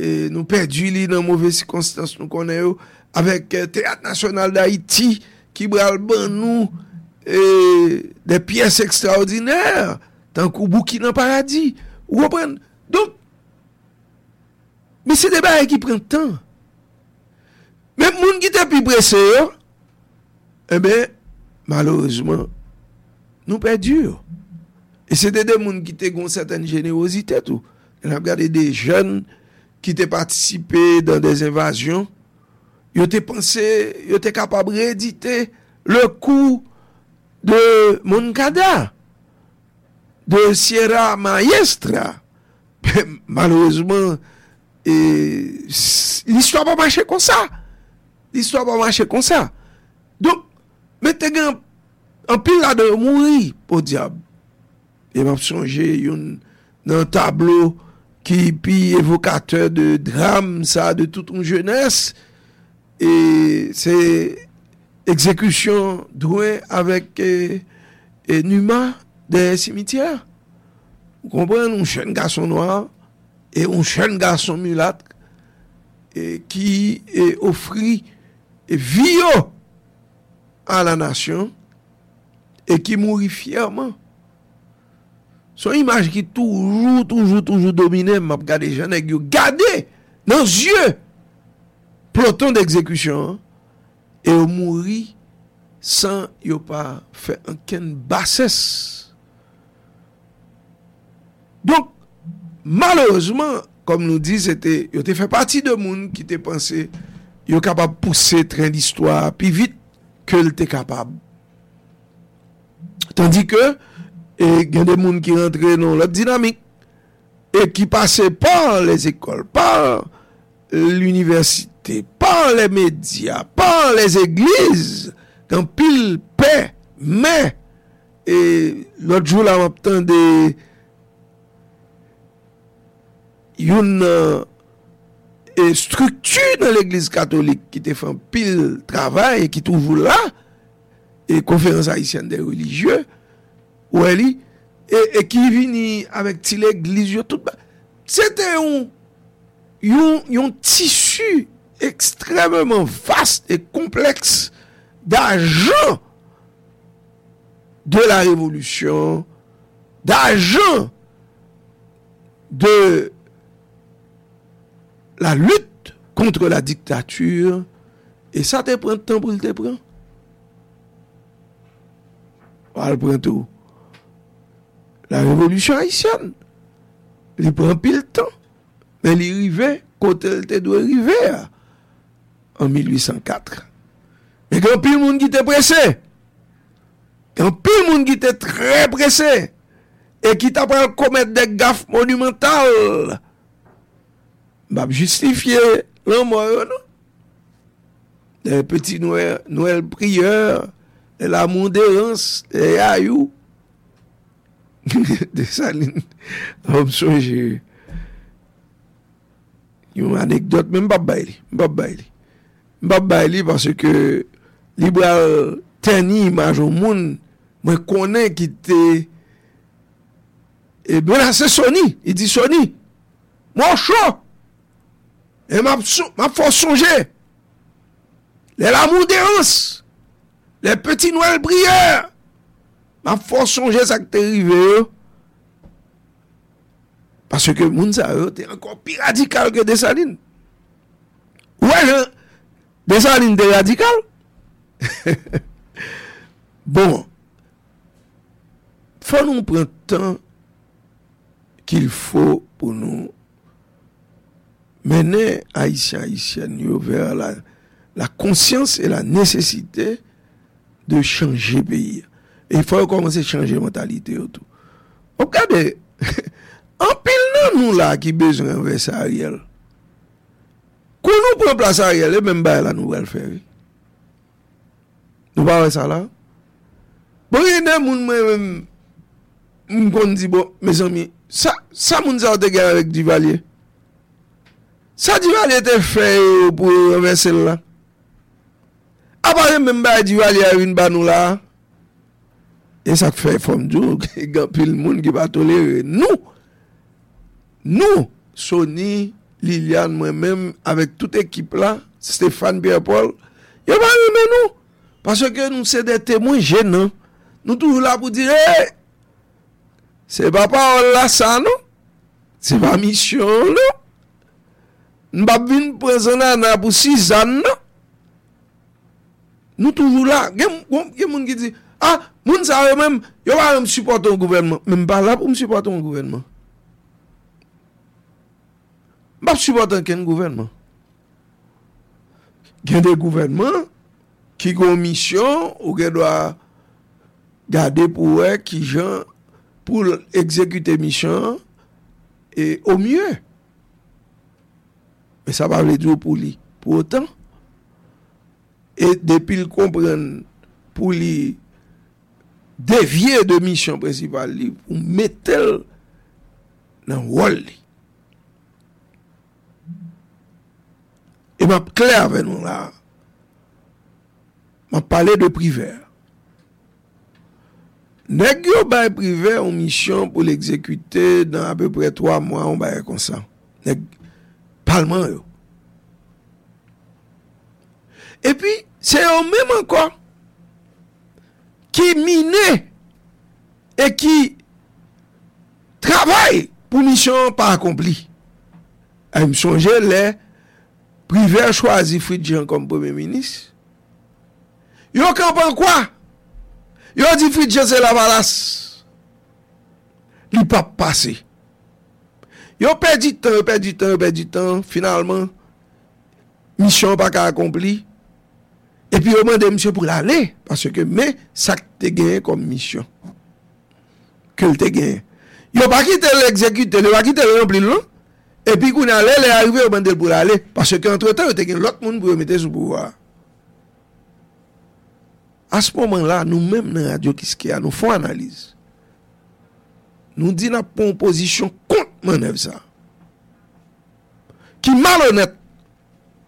et nous perdu li dans mauvaises circonstances nous connaissons avec eh, Théâtre National d'Haïti qui bral ban nous et des pièces extraordinaires tant qu'au bouquin dans paradis ou reprendre donc mais c'est des bails qui prennent temps même monde qui t'est plus pressé eh ben malheureusement nous perdure et c'est des monde qui t'est gon certaine générosité tout on a regardé des jeunes qui t'est participé dans des invasions yo t'est pensé yo t'est capable rééditer le coup de Moncada, de Sierra Maestra. Malheureusement, et, l'histoire va marcher comme ça. L'histoire va marcher comme ça. Donc, mettez en pile là de mourir, pour diable. Et m'a songé un tableau qui puis évocateur de drame, ça, de toute une jeunesse. Et c'est exécution douée avec eh, eh, Numa des cimetières. Vous comprenez, un jeune garçon noir et un jeune garçon mulâtre eh, qui eh, offrit eh, vie à la nation et qui mourit fièrement. Son image qui toujours, toujours, toujours dominait, m'a regardé, j'en ai gardé dans les yeux peloton d'exécution. Et on mourit sans yo pas fait aucune bassesse. Donc malheureusement comme nous dit c'était yo te fait partie de monde qui te pensé yo capable pousser train d'histoire plus vite que le t'es capable. Tandis que et y a des monde qui rentrent dans la dynamique et qui passaient par les écoles, par l'université, par les médias, par les églises, dans pile paix, mais et l'autre jour là m'entendais une et structure dans l'église catholique qui te fait un pile travail et qui toujours là et conférence haïtienne des religieux ou elle et, et qui vini avec ti l'église tout c'était un un tissu extrêmement vaste et complexe d'agents de la révolution, d'agents de la lutte contre la dictature, et ça te prend temps pour te prendre. Elle prend tout. La révolution haïtienne, elle prend pile temps, mais elle est arrivée côté elle te doit arriver en mille huit cent quatre. Mais quand pile monde qui te pressé, quand pile monde qui te très pressé et qui t'a pas commettre des gaffes monumentales. M'a justifier l'amour non les petits Noël Noël prieur et la mondérance et ayou de Saline on songe une anecdote même pas baili pas baili pas baili parce que libre tenir image au monde moi connais qui était et voilà c'est Sony il dit Sony mon chaud. Et m'a m'a faut songer les lamoudéances les petits Noël prières m'a faut songer ça qui t'est arrivé parce que moun ça était encore plus radical que Dessalines. Ouais, Dessalines était radical. Bon. Faut nous prendre temps qu'il faut pour nous mener Haïtien, Haïtienne vers la, la conscience et la nécessité de changer pays. Et il faut commencer à changer mentalité autour. Regardez, en pile nous là qui besoin d'inverser Ariel. Quand nous prenons place Ariel, et même là nous allons le faire. Nous parlons ça là. Bon, il y a des gens qui me disent, bon, mes amis, ça, ça, nous avons des guerres avec Duvalier. Ça Duvalier était fait pour renverser là. Après même ba Duvalier a une ba nous là. Et ça fait forme dou grand pile monde qui va tolérer nous. Nous Sony, Liliane moi-même avec toute équipe là, Stéphane Pierre-Paul, il va nous nous parce que nous c'est des témoins gênants. Nous toujours là pour dire hey, c'est pas parole là ça non. C'est pas mission non. M'ba vinn prison là pour six ans. Nous toujours là, gen moun ki di ah, moun sa yo même, yo pa me supporter au gouvernement, même pas là pour me supporter au gouvernement. M'pa supporter ken gouvernement. Gen des gouvernements qui gon mission ou gen doit garder pour eux qui gens pour exécuter mission et au mieux. Mais ça va le dire pour lui. Pour autant, et depuis le comprendre, pour lui dévier de mission principale, pour mettre dans le rôle. Et m'a clair avec nous là. M'a parlé de privé. Nèg yo bay privé en mission pour l'exécuter dans à peu près trois mois, on va comme ça. Parlement yo. Et puis c'est eux même encore qui minent et qui travaillent pour mission pas accomplie. Et me songer les privés choisi Fridjian comme premier ministre. Yo comprend quoi? Yo dit Fridjian c'est la valasse. Li pas passer. Yo perdu temps, perdu temps, perdu temps. Finalement, mission pas accompli et puis au moins de monsieur pour l'aller parce que mais ça te gagné comme mission que te gagné yo pas quitter l'exécuter yo pas quitter remplir non et puis qu'on allait les arriver au mandel pour aller parce que entre temps te gagné l'autre monde pour mettre sous pouvoir à ce moment-là nous-mêmes dans radio qu'est-ce qu'il y a nous font analyse nous dit n'a pas en position contre manœuvre ça qui malhonnête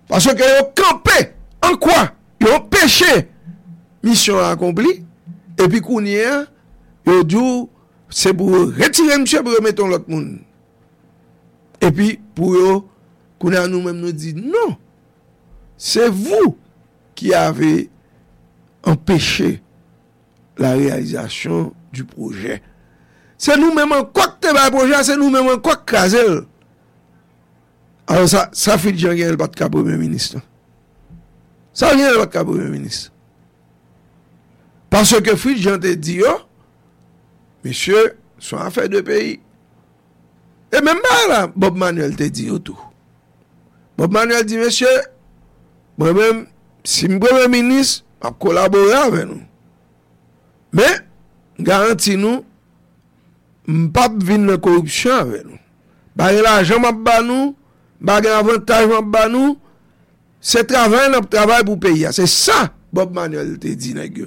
parce que yo campé en quoi yo péché mission accomplie et puis kounien yo dit c'est pour retirer monsieur pour remettre l'autre monde et puis pour yo kounien nous même nous dit non c'est vous qui avez empêché la réalisation du projet c'est nous même en quoi que le projet c'est nous même en quoi que casel. Alors ça, ça fait Jean-Guel pas de premier ministre. Ça vient pas de premier ministre. Parce que Fritz Jean te dit, oh, monsieur, son affaire de pays. Et même là, Bob Manuel te dit oh, tout. Bob Manuel dit, monsieur, moi-même, si mon premier ministre, m'a collaboré avec nous. Mais, garantis nous, m'pap vin la corruption avec nous. Bah, l'argent m'a ba nous, bagay avantage en ba nous c'est travail n'a travail pour pays c'est ça Bob Manuel te dit nèg yo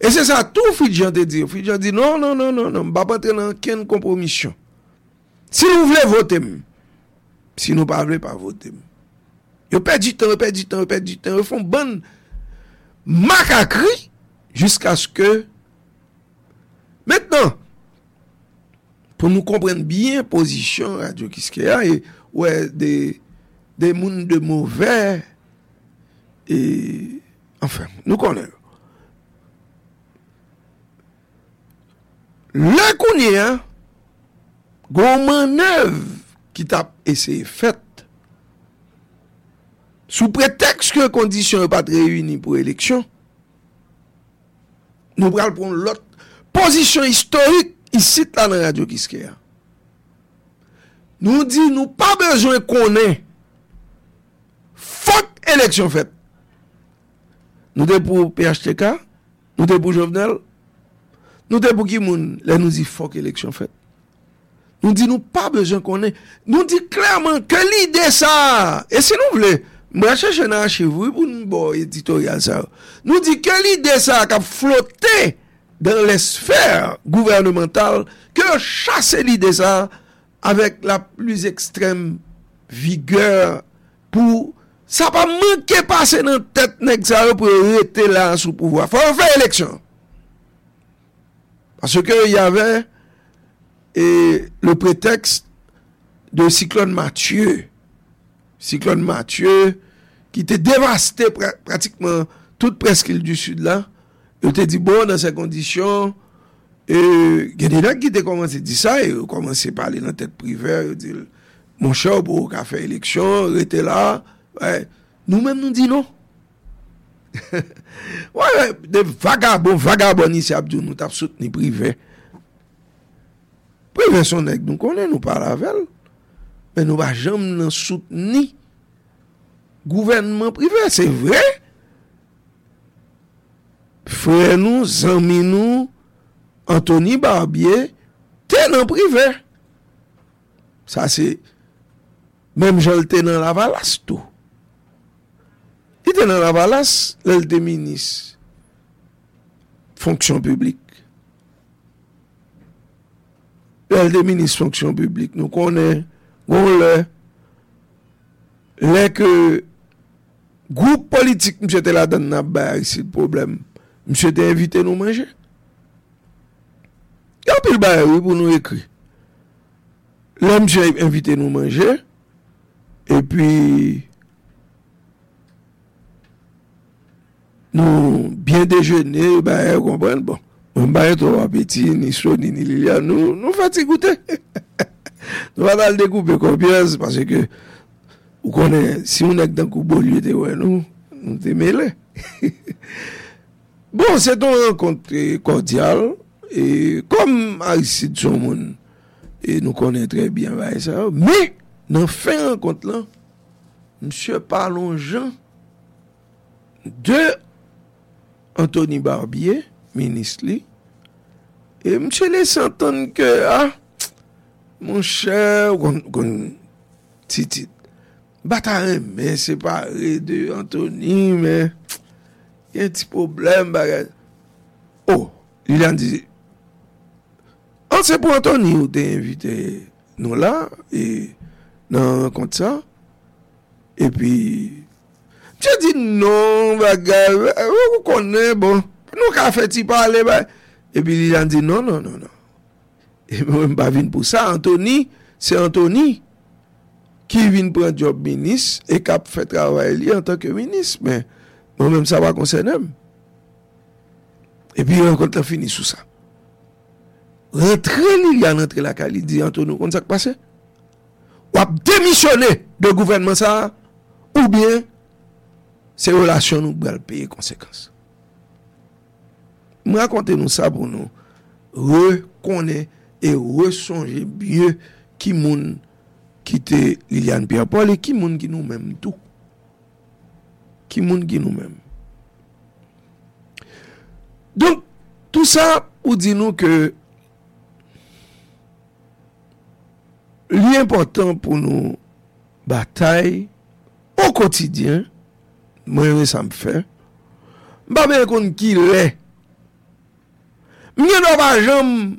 et c'est ça tout Fidjan te dit Fidjan dit non non non non non pas entrer dans aucune compromission si vous voulez voter si nous pas voulez pas voter yo perd du temps perd du temps perd du temps font bonne macacri jusqu'à ce que maintenant pour nous comprendre bien position radio qu'est-ce qu'il y a et ouais des des mondes de mauvais et enfin nous connaissons le connaît gon manœuvre qui t'a essayé faite sous prétexte que conditions pas réunies pour élection nous pral prendre l'autre position historique ici là dans radio Kiskeya. Nous dit nous pas besoin qu'on ait faute élection faite. Nous t'es pour P H T K, nous t'es pour Jovenel, nous t'es pour qui moun, là nous dit faute élection faite. Nous dit nous pas besoin qu'on ait. Nous dit clairement que l'idée ça. Et si nous voulez, moi chercher dans chez vous pour une bon éditorial ça. Nous dit que l'idée ça qu'a flotté dans les sphères gouvernementales que chasser l'idée ça avec la plus extrême vigueur pour ça pas manquer passer dans tête nèg ça pour rester là sous pouvoir faut faire élection parce que il y avait et le prétexte de cyclone Mathieu cyclone Mathieu qui était dévasté pra- pratiquement toute presqu'île du sud là il te dit bon dans ces conditions et il y a des gens qui ont commencé à dire ça, et ont commencé à parler dans la tête privée, ils disent, mon cher, pour qu'on fasse élection, restez là. Ouais. Nous-mêmes, nous disons non. Ouais, des vagabonds, vagabonds, ici, Abdou, nous t'as soutenu privé. Privé son nèg, nous connaissons, nous parlons avec elle. Mais nous ne jamais soutenir gouvernement privé, c'est vrai. Frères nous, amis nous, Anthony Barbier, t'es dans privé. Ça c'est même j'étais t'es dans la valasse tout. Il était dans la valasse, l'elle de ministre. Fonction publique. L'elle de ministre fonction publique. Nous connaissons le les que groupe politique monsieur t'es là dans n'a pas ici le problème. Monsieur t'es invité nous manger. Yon pil baye oui pour nous écrire. L'homme j'ai invité nous manger et puis nous bien déjeuner baye comprendre bon. On baye trop appétit ni Sony ni Lilia nous nous fatigue goûter. Nous va le découper combien parce que vous connaissez si on est dans coup bolieu de ouais nous nous démêler. Bon, c'est une rencontre cordiale. Et comme Aristide son monde et nous connaît très bien ça mais dans fin rencontre là monsieur parlons Jean de Anthony Barbier, ministre, et M. laisse entendre que, ah, mon cher, titit, bataille, mais séparé de Anthony, mais il y a un petit problème, bagage. Oh, il a dit, on sait pour Anthony, on t'a invité, nous là, et non, comme ça, et puis, je dis non, bagage, vous connaissez, bon, nous qu'a fait-il parler, bah, et puis il a dit non, non, non, non. Et même pas venu pour ça, Anthony, c'est Anthony qui vient prendre job ministre et qui a fait travailler en tant que ministre, mais moi-même ça va concerner. Et puis quand on finit sous ça, rentrer il y a rentré la qualité, Anthony, comment ça qui passe? Ou a démissionné de gouvernement ça, ou bien ces relations nous vont payer conséquences. Nous racontez-nous ça pour nous reconnaître et ressonger mieux qui moun qui était Liliane Pierre-Paul et qui moun qui nous-mêmes tout. Qui moun qui nous-mêmes. Donc, tout ça pour dire nous que l'important pour nous bataille au quotidien, moi ça me fait, bah bien qu'on qui l'est. Mien n'a pas jamais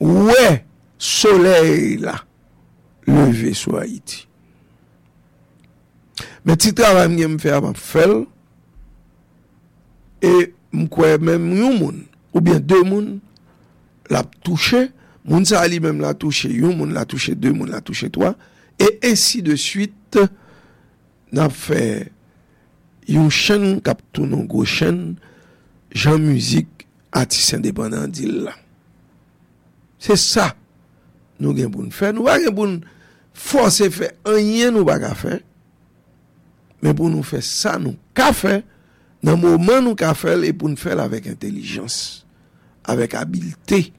ouais soleil là levé sur Haïti. Mais petit travail mien me fait avant faire et me croit même un monde ou bien deux monde l'a touché, monde ça lui même l'a touché, un monde l'a touché, deux monde l'a touché, trois et ainsi de suite n'a fait une chaîne cap tourne en gros chaîne Jean musique artiste indépendant dit là. C'est ça. Nous gain pour nous faire, nous pas gain pour nous forcer faire rien nous pas ca faire. Mais pour nous faire ça nous ca faire dans moment nous ca faire et pour nous faire avec intelligence, avec habileté.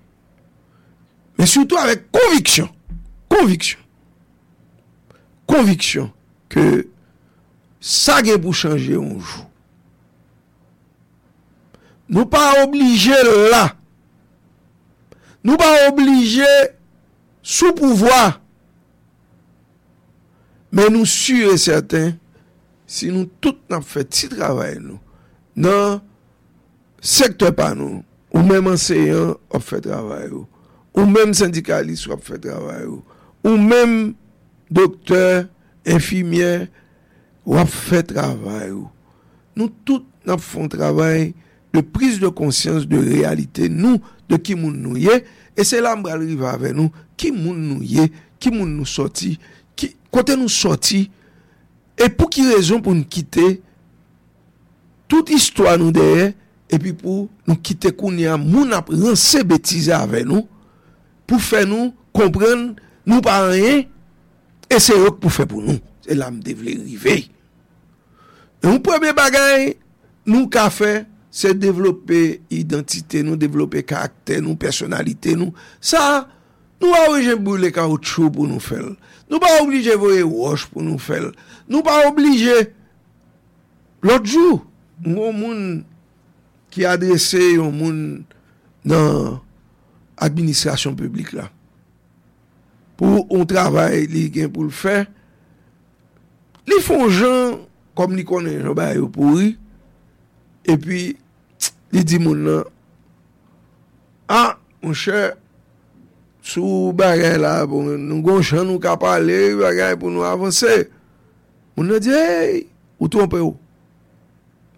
Mais surtout avec conviction. Conviction. Conviction que ça gain pour changer un jour. Nous pas obligé là. Nous pas obligé sous pouvoir. Mais nous sûr et certain si nous tout n'a fait petit travail nous dans secteur par nous ou même enseignant on fait travail ou, ou même syndicaliste on fait travail ou, ou même docteur, infirmière on fait travail ou. Nous tout n'a font travail de prise de conscience de réalité nous de qui moun nous yé et c'est là m'bral rive avec nous qui moun nous yé qui moun nous sorti qui côté nous sorti et pour qui raison pour nous quitter toute histoire nous derrière et puis pour nous quitter kounia moun a rancé bêtise avec nous pour faire nous comprendre nous pas rien et c'est eux pour faire pour nous c'est là m'devler river et un premier bagage nous qu'a fait c'est développer identité nous développer caractère nous personnalité nous ça nous pas obligé brûler caoutchouc pour nous faire nous pas obligé voyer roche pour nous faire nous pas obligé l'autre jour mon monde qui adressé au monde dans administration publique là pour on travail li gain pour le faire les font gens comme li connaît gens ba yo pourri et puis il dit mon là ah mon cher sous bagay là bon nous gonchons nous ca parler bagay pour nous avancer on a dit hey, ou tromper ou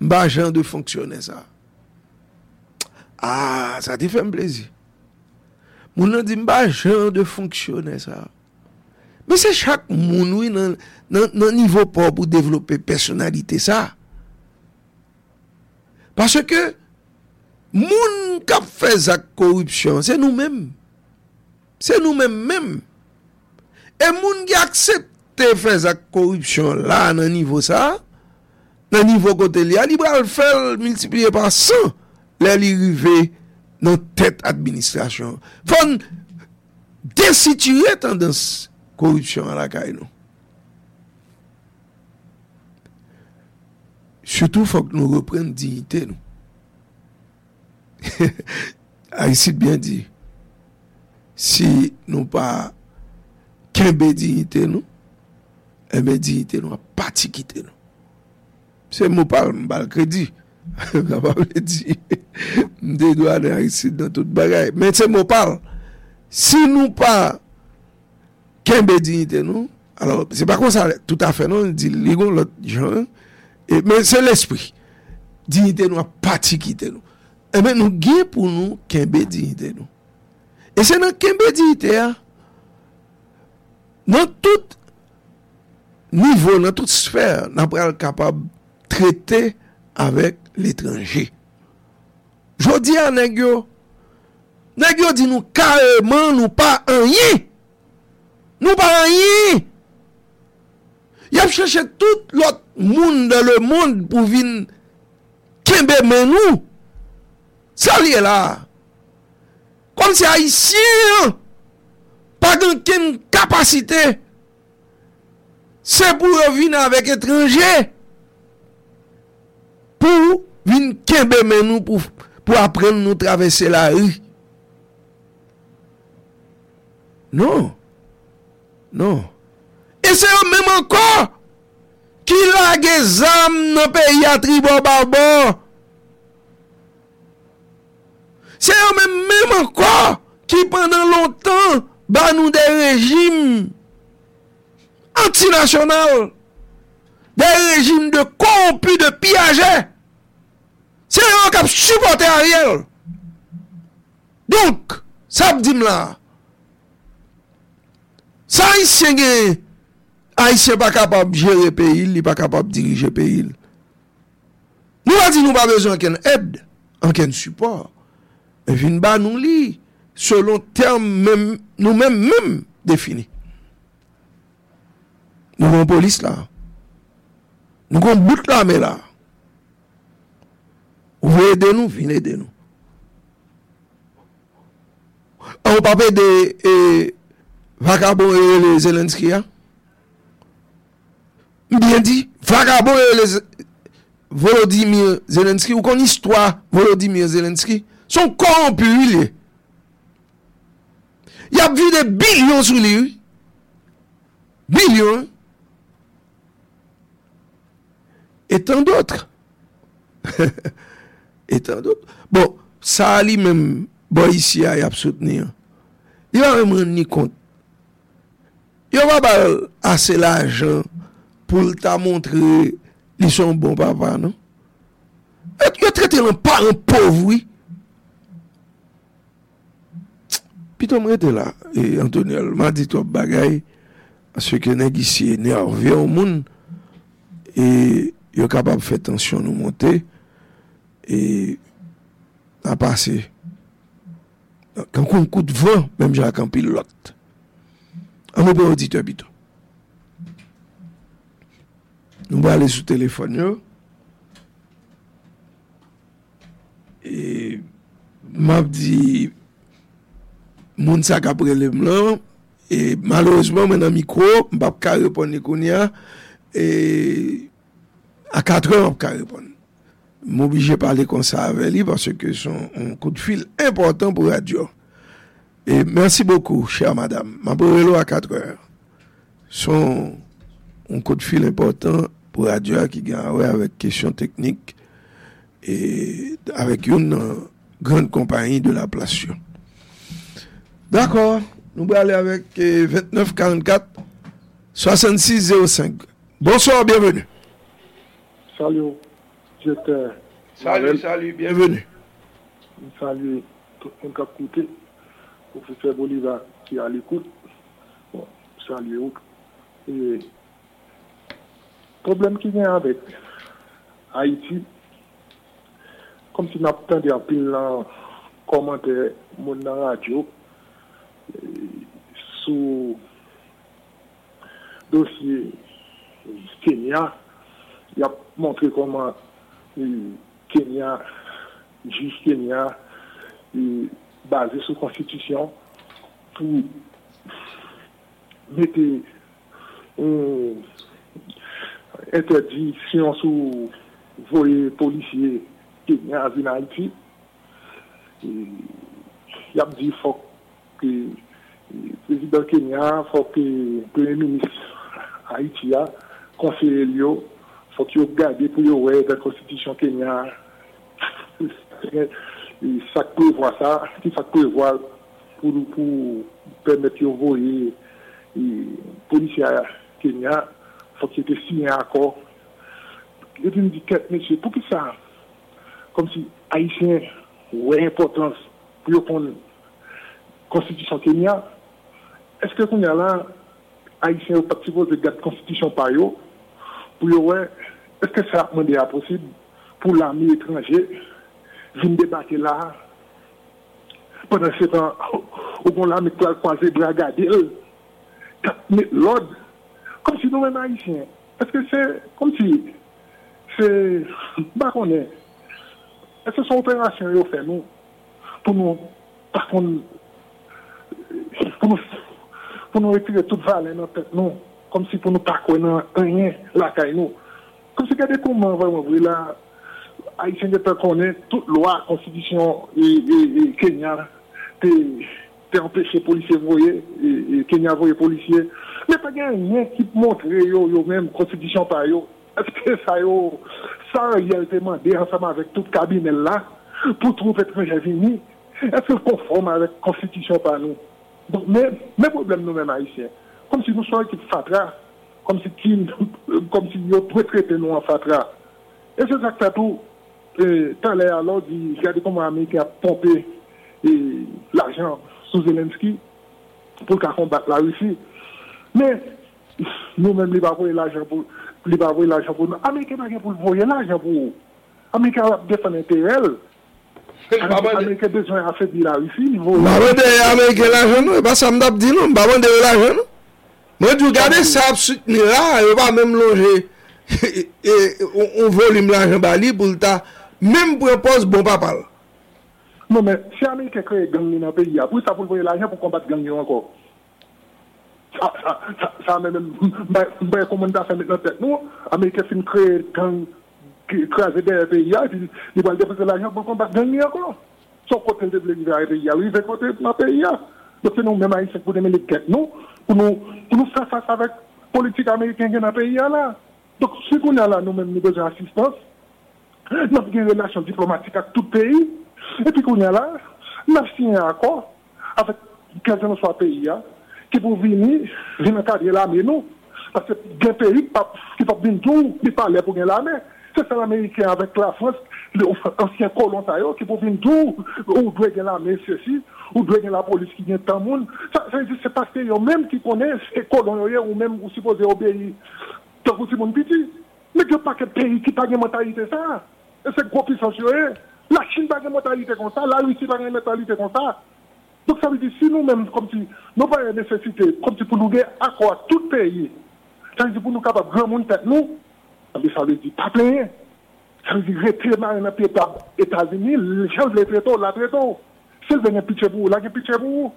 ba gens de fonctionner ça ah ça te fait un plaisir mon a dit ba gens de fonctionner ça mais c'est chaque moun dans dans niveau pour pour développer personnalité ça parce que moun k'ap fait ça corruption c'est nous-mêmes c'est nous-mêmes même et moun qui accepter faire ça corruption là dans niveau ça dans niveau côté li li va le faire multiplier par cent les li rivé dans tête administration font désituer tendance corruption à la caille nous Surtout, faut que nous reprenions dignité, nous. Aristide bien dit. Si nous pas qu'embé dignité, nous, embé dignité, nous, a parti quitter, nous. C'est mon parle, m'bal crédit. Capable de dire, m'dédouane Aristide dans toute bagaille. Mais c'est mon parle. Si nous pas qu'embé dignité, nous, alors, c'est pas comme ça, tout à fait, non, on dit, ligon l'autre genre, et, mais c'est l'esprit. Dignité nous a parti quitter nous. Et bien, nous gué pour nous, kembe dignité nous. Et c'est dans kembe dignité, dans tout niveau, dans toute sphère, nous sommes capables de traiter avec l'étranger. Je dis à Negio, Negio dit nous carrément, nous pas un yé. Nous pas un yé. Il a cherché tout l'autre monde dans le monde pour venir kembe men nous. Ça li est là. Comme c'est haïtien, pas d'aucune capacité. C'est pour venir avec étranger. Pour venir kembe men nous pour pour apprendre nous traverser la rue. Non. Non. Et c'est eux-mêmes encore qui lagent les âmes dans le pays à tribord barbare. C'est eux-mêmes encore qui pendant longtemps bat nous des régimes antinationaux, des régimes de corrompus, de pillages. C'est eux qui ont supporté Ariel. Donc, ça me dit là. Ça, ici, Haïtien pas capable de gérer le pays, il n'est pas capable de diriger le pays. Nous avons dit nous pas besoin qu'un aide, qu'un support. Et vin ba nous li selon terme même nous-mêmes même défini. Nous avons police là. Nous avons bout là mais là. Vous voulez aider nous, venez aider nous. On parle de vagabond et les Zelensky. Bien dit, vagabond et les Volodymyr Zelensky, ou qu'on histoire Volodymyr Zelensky, sont corrompus. Il y a vu des billions sur lui. Billions. Et tant d'autres. Et tant d'autres. Bon, ça lui même, bon ici, il a soutenu. Il va même rendre compte. Il va pas assez l'argent pour t'a montrer ils sont bons papa non et tu traites l'un pas un pauvre oui piton m'rete là et Antoniel m'a dit toi bagaille parce que nèg ici énervé au monde et yo capable faire tension nous monter et à passer quand on coup de vent même Jacques en pilote on peut auditeur piton. Nous allons aller sur téléphone yo. Et m'a dit moun sa ka prelèm lan et malheureusement mon micro m'pa ka répondre kounya et à quatre heures m'pa ka répondre. M'obligé parler comme ça avec lui parce que son un coup de fil important pour radio. Et merci beaucoup chère madame. M'a prelèm à quatre heures. Son un coup de fil important pour Radio qui gagne avec question technique et avec une grande compagnie de la place. D'accord, nous allons aller avec vingt-neuf quarante-quatre soixante-six zéro cinq. Bonsoir, bienvenue. Salut, j'étais. Salut, salut, bienvenue. Salut, tout le monde qui a écouté. Professeur Bolivar qui a l'écoute. Bon, salut. Et problème qui vient avec Haïti, comme si nous avons pile en commentaire mon radio sous dossier Kenya, il a montré comment Kenya, juge Kenya, basé sur la constitution, pour mettre un interdiction sous voyez policiers qui viennent à venir en Haïti. Il a dit faut que le président Kenya, faut que le premier ministre Haïti, le conseiller Lio, faut qu'il regarde pour voir la constitution Kenya. Ça prévoit ça, qui ça prévoit pour permettre de voyer les policiers Kenya, faut qu'il ait signé un accord. Et puis il me dit, monsieur, pour qui ça? Comme si Haïtien. Oui, importance pour la constitution Kenya. Est-ce que qu'on y a là, Haïtien au parti de la constitution par yo, pour yo, est-ce que ça a demandé à possible pour l'armée étrangère de me débattre là pendant ce temps où l'armée a croisé Bragadé, l'ordre, comme si nous-mêmes Haïtiens, est-ce que c'est comme si c'est pas qu'on est. Est-ce que son opération est offerte nous pour nous, par contre, pour nous, pour nous retirer toute valeur dans tête nous, comme si pour nous pas connaître rien la caille nous, comme si regardez comment vraiment là, Haïtien ne peut connaître toute loi, constitution et Kenya, t'es empêché policier voyer, et Kenya voyer policier, mais pas rien qui montre yo yo même constitution par yo. Est-ce que ça yo ça réellement demandé ensemble avec tout cabinet là pour trouver étranger venu est-ce que conforme avec la constitution par nous donc même mes problèmes nous mêmes haïtiens comme si nous sommes équipe fatra comme si qui comme si nous traiter nous en fatra et c'est ça que tout tant l'air alors dit regardez comment l'Amérique a pompé l'argent sous Zelensky pour qu'à combattre la Russie mais nous mêmes les barois l'argent pour les va voyer l'argent pour nous. Américains pas pour voyer l'argent pour. Américains défendent intérêt. Américains besoin affaiblir la Russie, ils vont. Bah ouais, Américains l'argent non, bah ça me d'a dit non, bah vendre l'argent non. Moi tu regarder ça soutenir là, il va même loger et on volume l'argent bali pour ta même propose bon papa. Non mais si Américains créent gang dans pays, pour ça pour voyer l'argent pour combattre gang encore. Ça, ça, ça, ça même, ma recommandation maintenant, nous, Américains fin créer gang, craser des pays, ils vont dépenser l'argent pour combattre gang encore. Sans côté de l'Église pays, oui, c'est côté de notre pays. Donc c'est nous, même Haïtiens, pour nous, pour nous, pour nous faire face avec la politique américaine dans le pays là. Donc si on a là, nous-mêmes, nous besoin d'assistance, nous avons une relation diplomatique avec tout pays, et puis qu'on a là, nous avons signé un accord avec quel que soit le pays. Qui pour venir, je ne cadre l'armée, non. Parce que les pays qui peuvent venir tout, ils parlent pour l'armée. C'est ça l'Américain avec la France, l'ancien colon, qui peuvent venir tout, ou doit l'armée, ceci, ou doit la police qui vient dans le monde. C'est parce que eux-mêmes qui connaissent les colons, ou même qui supposent obéir. Donc, c'est mon petit. Mais il n'y a pas que pays qui n'ont pas de mentalité ça. C'est gros puissance. La Chine n'a pas de mentalité comme ça, la Russie n'a pas de mentalité comme ça. Donc ça veut dire si nous-mêmes, comme si nous pas une nécessité, comme si pour nous gagner accord à tout pays, ça veut dire pour nous capables grand monde tête nous, ça veut dire pas plein. Ça veut dire retirer marine pied par États-Unis, change les traités, la traité. C'est venir pitcher pour vous, la pitcher pour vous.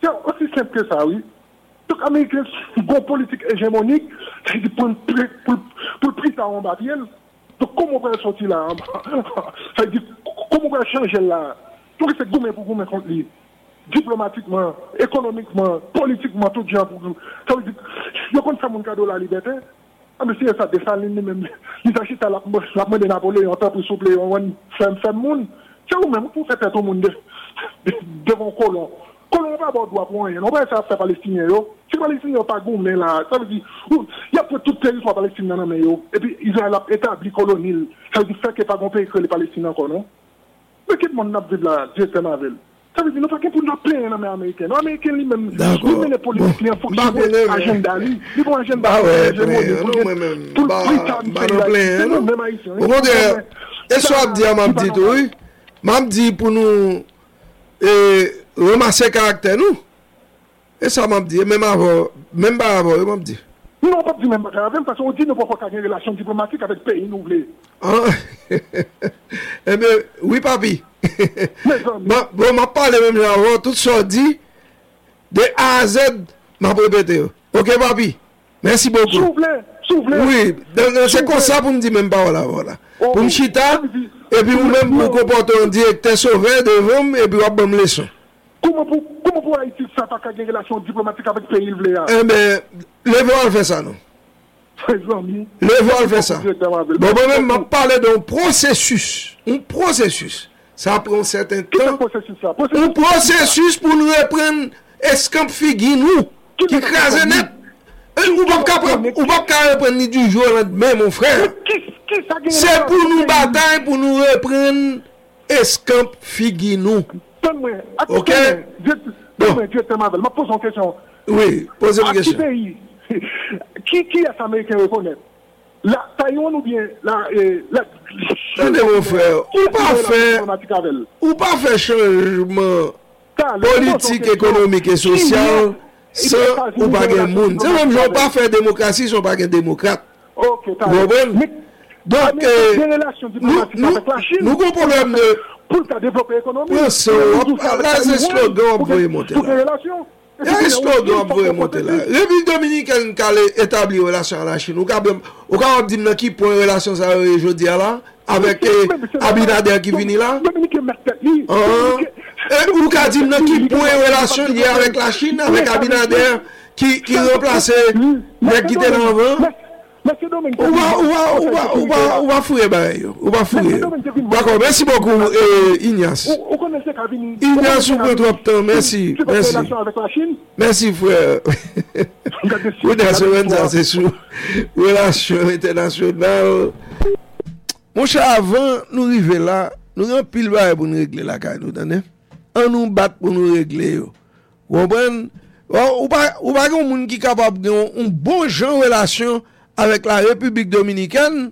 C'est aussi simple que ça, oui. Donc Amérique, bon politique hégémonique, ça veut dire pour pour prix ça en bas. Donc comment on peut sortir là? Ça veut dire comment on peut changer là? Tout c'est gourmet pour gourmet contre lui. Diplomatiquement, économiquement, politiquement, tout le monde. Ça veut dire, je compte ça mon cadeau la liberté. Ah, mais si ça dessaline, même, les achètent à la main de Napoléon, pour souple, on ferme le monde. C'est vous-même, vous faites tout le monde devant colon. Colon va avoir droit pour rien. On va faire ça Palestiniens. Si les Palestiniens n'ont pas gommé là, ça veut dire, il y a tout le territoire palestinien dans le. Et puis, Israël a établi colonie. Ça veut dire, faire qu'il n'y a pas de que les Palestiniens encore, non? Mais quel monde n'a pas vu là, Dieu c'est ma ville. Ça veut dire que nous n'avons pas plein dans les Américains. Les Américains, lui-même, les politiques, il faut qu'ils aient un agenda. Ils ont un agenda. Ah ouais, nous-mêmes. Tout le monde, même Haïtien. Au contraire, et ça, je dis à ma petite, oui. Je dis pour nous remasser le caractère, nous. Et ça, je dis, même avant, même pas avant, je dis. Nous n'avons pas dit même pas avant, parce qu'on dit nous ne pouvons pas avoir une relation diplomatique avec le pays, nous voulons. Eh bien, oui, papi. Ma, bon, m'a parlé même avant, tout ça dit, de A à Z, m'a répété. Ok, papi, merci beaucoup. S'il vous plaît, souffler. Oui, c'est comme ça pour me dire même pas voilà voilà. Pour me chita et puis vous-même vous comportez en directeur sauveur devant et puis vous avez leçon. Comment pour comment pour Haïti ça pas qu'à une relation diplomatique avec pays livré là. Eh ben le vol fait ça non. Le vol fait ça. Bon moi-même m'a parlé d'un processus, un processus. Ça prend un certain temps. Un processus pour nous reprendre escamp figui nous qui crase net. Ou pas qu'à reprendre ni du jour au lendemain, mon frère. C'est pour nous bataille, pour nous reprendre escamp figui nous. Ok? Dieu te m'appelle. Je pose une question. Oui, pose une question. Qui qui est américain reconnaît? La Taïwan ou bien la. Je ne mon frère. Ou pas faire. Ou pas faire changement politique, économique et social. Sans ou pas gagner monde. C'est même j'ont pas fait démocratie, ils n'ont pas gagné démocrate. Ok, t'as raison. Donc, nous comprenons de. Pour ta développer économique. Là, c'est un slogan pour les monter. Il y a un slogan pour les monter là. République dominicaine qui a établi une relation à la Chine. Ou quand on dit qui pour une relation à aujourd'hui là, avec Abinader qui vient là. Ou quand on dit qui pour une relation liée avec la Chine, avec Abinader qui remplace les qui étaient dans le vent. Monsieur Domingue, on va, on va, on va, on va fouiller, on va fouiller. D'accord, merci beaucoup, Ignace. Ignace, vous prenez trop de temps, merci, merci. Merci, frère. Vous n'avez pas de soucis. Relation internationale. Mon cher, avant nous arriver là, nous avons pile bail pour nous régler la carte, nous donnez. On nous bat pour nous régler. Vous comprenez? Ou pas, ou pas qu'on monde qui capable d'un bon genre relation avec la République dominicaine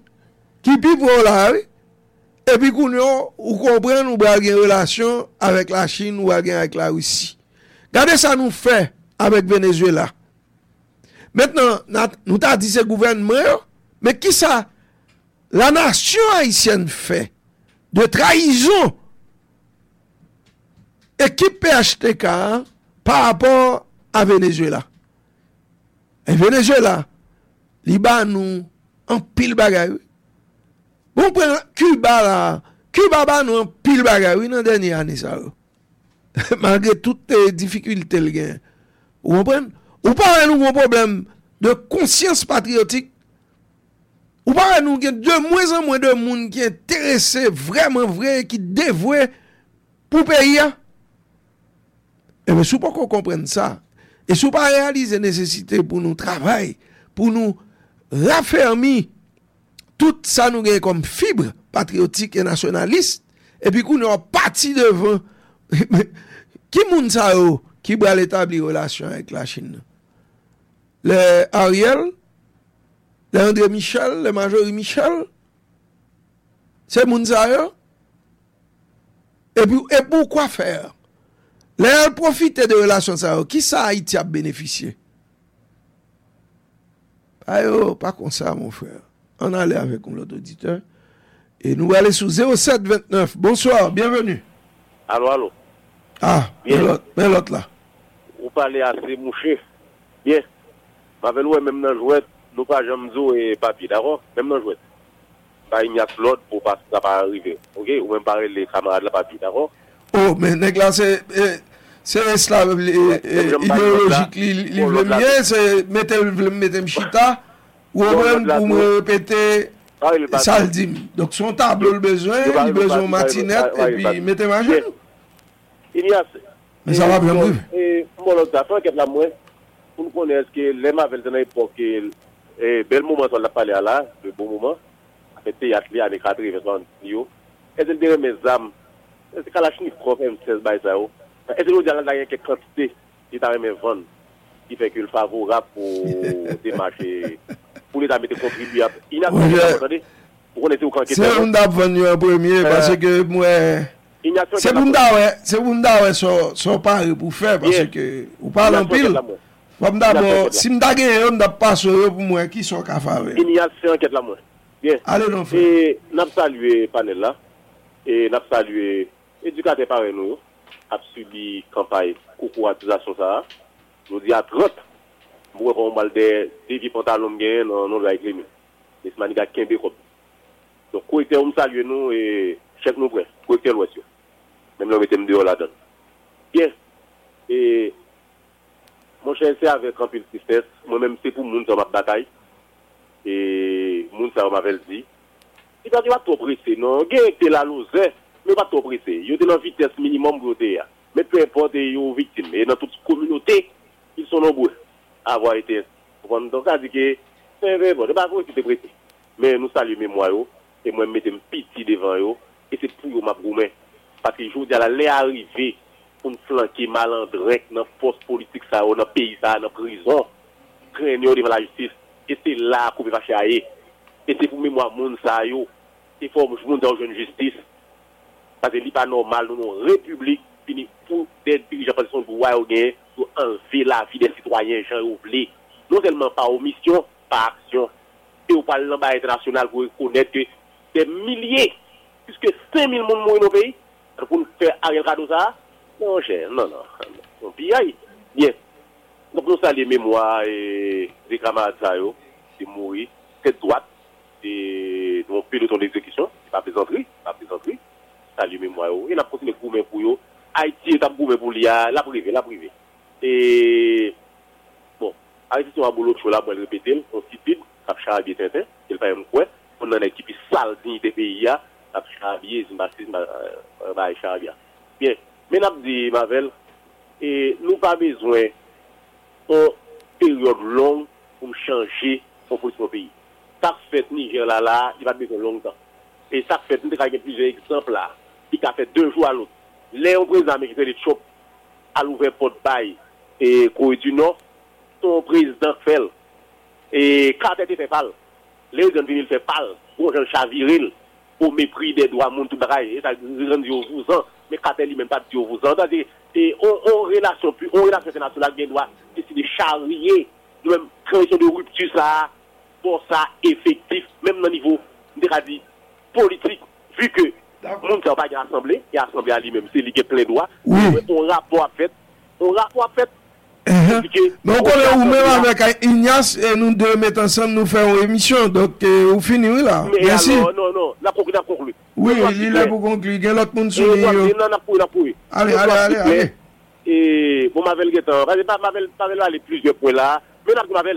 qui puis pour là et puis qu'on ou comprend nous va une relation avec la Chine ou avec la Russie. Regardez ça nous fait avec Venezuela. Maintenant nous t'a dit ce gouvernement mais qui ça la nation haïtienne fait de trahison équipe P H T K hein, par rapport à Venezuela. Et Venezuela Liban nous en pile bagaille. Bon prend Cuba là, Cuba ba nous en pile bagaille dans dernière année ça. Malgré toutes les difficultés le gain. Vous comprenez? Ou pas nous un problème de conscience patriotique. Ou pas nous gain de moins en moins de monde qui intéressé vraiment vrai qui dévoué pour pays. Et mais si pas qu'on comprenne ça et si pas réaliser nécessité pour nous travailler pour nous raffermir tout ça nous gagne comme fibre patriotique et nationaliste et puis qu'on nous parti devant qui moun ça yo qui va établir relation avec la Chine les Ariel les André Michel les Majorie Michel c'est moun ça yo et puis et pourquoi faire les profiter de relation ça yo qui ça Haïti a bénéficié. Ayo, pas comme ça, mon frère. On allait avec l'autre auditeur. Et nous allons sur zéro sept vingt-neuf. Bonsoir, bienvenue. Allô, allô. Ah, bien l'autre, bien l'autre là. Vous parlez assez mouché. Bien. Ma veloue est même dans le jouet. Nous pas Jamzo et Papi, d'accord? Même dans le jouet. Bah, il n'y a que l'autre pour pas ça pas arriver. Ok? Ou même parler les camarades de la Papi, d'accord? Oh, mais Negla, c'est. Eh... C'est cela idéologique livre mien c'est mettez mettez chita ou même pour me répéter ça le dit donc son tableau le besoin il besoin matinette et puis mettez ma jeune il y a mais ça va bien et mon autre affaire que la moins pour nous connaître que les Marvel dans l'époque et bel moment on l'a parlé là le bon moment c'était atelier avec quatre-vingts yo et le dernier mes âmes c'est Kalachnikov M seize by ça. Est-ce que vous avez quelques quantités qui t'arrivent à vendre qui fait que le favorable pour démarcher pour les amis contribuables? Il n'a pas de pour qu'on était au canquet. C'est un venu en premier parce que moi. C'est un d'avant, c'est un d'avant sur sur Paris pour faire parce que vous parlez en pile. Comme d'abord, si m'dagé on n'a pas sur pour moi qui sont cafards. Il y a cinq enquêtes là moi. Bien. Allez non. Et n'a salué panel là et n'a salué éducateur par nous. A subi campagne corporatisation ça nous dit à trente moi on mal des des pantalons bien non non avec les miens les manigas kembe comme donc quoi était on salue nous et chèque nous presse quoi était l'ouest même l'on mettait me dehors là-dedans bien et mon cher c'est avec un peu de tristesse moi-même c'est pour monde dans ma bataille et monde ça m'avait dit il va pas trop pressé non gain était la loser mais pas trop pressé il était la vitesse minimum côté mais peu importe ils sont victimes et dans toute communauté ils sont nombreux à avoir été donc ça dit que c'est bon pas vous qui pressé mais nous saluons mémoire et moi mettez petit devant eux et c'est pour ma gourmet parce que jour d'aller arriver pour flanquer malandrec dans force politique ça dans pays ça dans prison craigneux devant la justice et c'est là qu'on va chercher et c'est pour mémoire monde ça yo et forme monde dans une justice parce que li pas normal nous république fini pour des dirigeants parce qu'on doit gagner pour enlever la vie des citoyens gens oubliés non seulement par omission par action et au parlement international pour reconnaître que des milliers puisque cinq mille monde mourent dans pays pour faire Ariel Kado ça non cher non non on paye bien donc nous saluons mémoire et des camarades ça yo c'est mourir cette droite et donc plus de ton exécution pas plaisanterie pas plaisanterie salut mémoire et la prochaine gourmet pour yo Haïti est à gourmet pour l'ia la privée la privée et bon Haïti sur un boulot sur la pour répéter on cite ça charge bien tintin il pas un quoi on en équipe sale dignité pays a ça charge bien zimbacisme bah charge bien bien mais n'a dit Mavel et nous pas besoin en période longue pour changer pour position pays ça fait Niger là là il va besoin longtemps et ça fait nous avons plusieurs exemples là qui a fait deux jours à l'autre les présidents américains de Chop à l'ouvert porte-bail et Corée du Nord son président fait et Carter fait pâle les gens fait pâle pour Jean Chaviril au mépris des droits monde tout bagaille et ça grandit au vous ans mais Carter lui même pas dit au vous ans et on relation plus on relation internationale bien doit décider charrier nous même création de rupture ça pour ça effectif même au niveau dit politique vu que on n'a pas une assemblée, il y a assemblée à lui-même, c'est lui qui est plein droit. Oui. On rapport fait, on rapport fait. Donc on est ou même avec Ignace et nous deux mettons ensemble, nous faisons une émission. Donc euh, on finit là. Mais merci. Alors, non non, la conclu, la conclu. Oui, il est pour conclure. Il y a l'autre monde sur lui. Allez allez allez allez. Et vous m'avez le temps. Parce que m'avez m'avez là les plusieurs points là. Mais là vous m'avez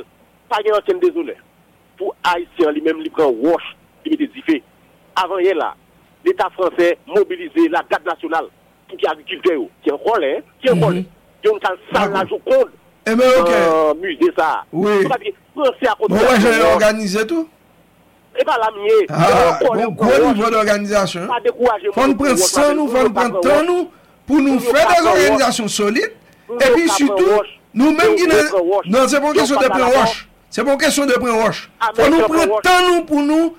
pas gagné aucun désolé. Pour Haïtien lui-même, il prend wash, il met des diffé. Avant hier là. L'État français mobilisé la garde nationale pour qu'il y ait agriculteurs qui en relèvent, qui en relèvent. Qui ont un salle à Joconde. Eh bien, ok. Musée, ça. Oui. Français à côté. Moi, j'ai organisé tout. Et pas la mienne. Ah, bon, gros niveau d'organisation. Pas décourager. Faut prendre ça, nous, faut prendre temps, nous, pour nous faire des organisations solides. Et puis surtout, nous-mêmes qui nous. Non, c'est pas une question de prendre roche. C'est pas une question de prendre roche. Faut nous prendre temps, nous, pour nous.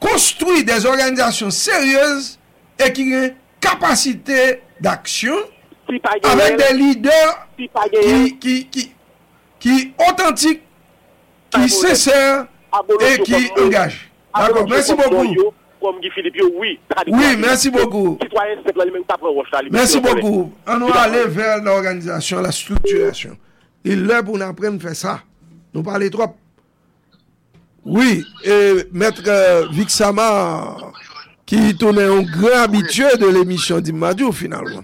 Construit des organisations sérieuses et qui ont capacité d'action si avec des leaders si qui, qui, qui, qui authentiques, qui abonne, sincères abonne, et abonne, qui abonne, engagent. Abonne, d'accord, merci beaucoup. Oui, merci beaucoup. Merci beaucoup. On doit aller vers l'organisation, la structuration. Il est pour nous apprendre à faire ça. Nous parlons trop. Oui, et maître euh, Vic Sama, qui tourne un grand habitué de l'émission Dim ma diw finalement.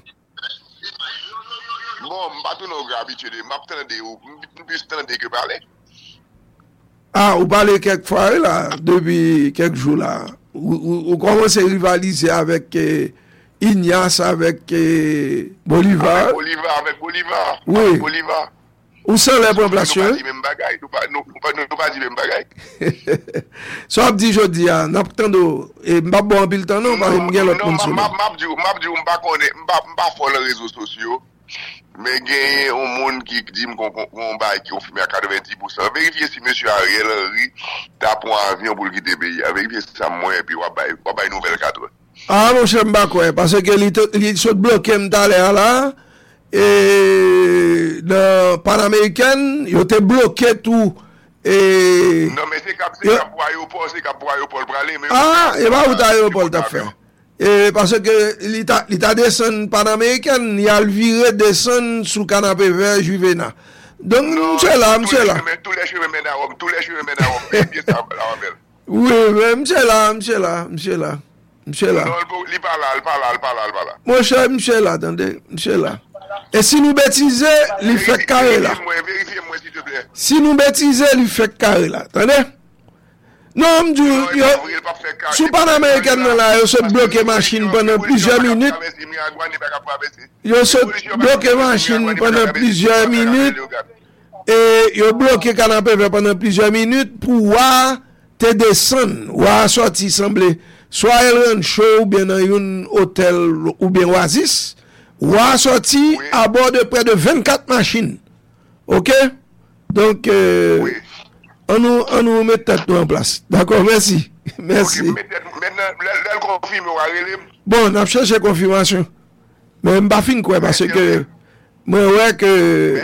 Bon, pas tout un grand habitué, m'attendais ou plus tendez que parler. Ah, vous parlez quelquefois là, depuis quelques jours là. Vous commencez à rivaliser avec eh, Ignace, avec eh, Bolivar. Avec Bolivar, avec Bolivar. Oui. Avec Bolivar. Où sont les bons placés? Nous ne pas dire même bagaille. Soit dit jeudi, n'attendons et m'a bon pile temps non parce que l'autre monde. M'a m'a dit m'a dit on pas connaît m'a pas fort les réseaux sociaux. Mais gagne un monde qui dit qu'on qu'on bail qui ont fumé à quatre-vingt-dix pour cent. Vérifier si monsieur Ariel Henry t'a pris un avion pour quitter pays. Vérifier ça moins et puis on bail on bail nouvelle quatre. Ah mon cher m'a quoi parce que il sont bloqué m'daller là. Et dans Panaméricaine, ils ont été bloqués tout. Et... Non, mais c'est cap, c'est cap pour l'aéroport, c'est cap pour l'aéroport pour aller. Ah, et bien, vous aéroport t'a fait. Et parce que l'État descend Panaméricaine, il a viré descend sous canapé vert Juvena. Donc, monsieur là, monsieur là. Tous les cheveux mènent à Rome, tous les cheveux mènent à Rome. Oui, mais monsieur là, monsieur là, monsieur là. Monsieur là. Il parle là, il parle là, il parle là, il parle là. Mon cher, monsieur là, attendez, monsieur là. Et si nous bêtisons, il fait carré là. Vérifiez-moi, s'il te plaît. Si nous bêtisons, il fait carré là. Attendez? Non, je dis, sous Panaméricain, ils sont bloqués machine pendant plusieurs minutes. Ils sont bloqués machine pendant plusieurs minutes. Et ils ont bloqué canapé pendant plusieurs minutes pour voir te descendre, voir sortir, sembler. Soit elle rentre chaud ou bien dans un hôtel ou bien oasis, voir sortir à bord de près de vingt-quatre machines. OK? Donc, euh, oui. On nous, on nous met tout en place. D'accord, merci. Merci. Okay, bon, on a cherché confirmation. Mais je ne pas fin quoi, parce que moi, ouais que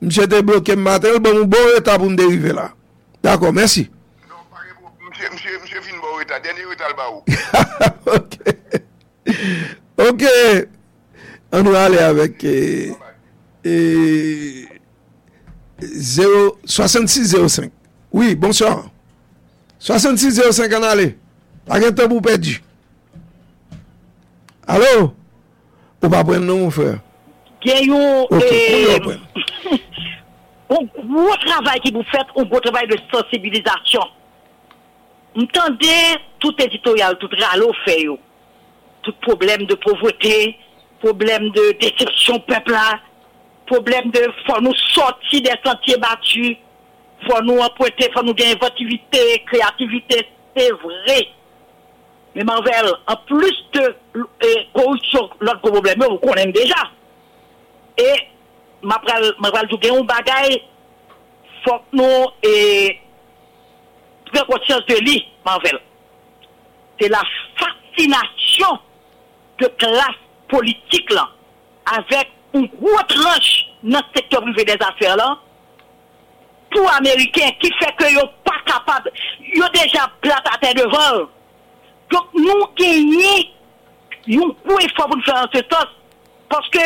j'étais bloqué le matin, bon, bon état pour me dériver là. D'accord, merci. Non, monsieur, monsieur fin bon état, dernier état le bas. OK. OK. On va aller avec... Eh, eh, zéro soixante-six zéro cinq. Oui, bonsoir. soixante-six zéro cinq en allez. Pas de temps pour perdu. Allô? Ou pas prendre non, mon frère? Gayon, okay. euh, un gros travail qui vous faites, un gros travail de sensibilisation. M'tendez tout éditorial, tout ralo fait, tout problème de pauvreté, problème de déception peuple là, problème de faut nous sortir des sentiers battus. Faut nous emprunter, faut nous gagner inventivité, créativité, c'est vrai. Mais Marvel, en plus de corruption, l'autre problème, vous connaissez déjà. Et Marvel, Marvel, vous gagnez un bagage, faut que nous eh, prenions conscience de lui, Marvel. C'est la fascination de classe politique là, avec une grosse tranche dans le secteur privé des affaires là. Pour Américains qui fait que yo pas capable, yo déjà plate à terre devant. Donc nous gagner, yo pour effort pour faire en ce sens parce que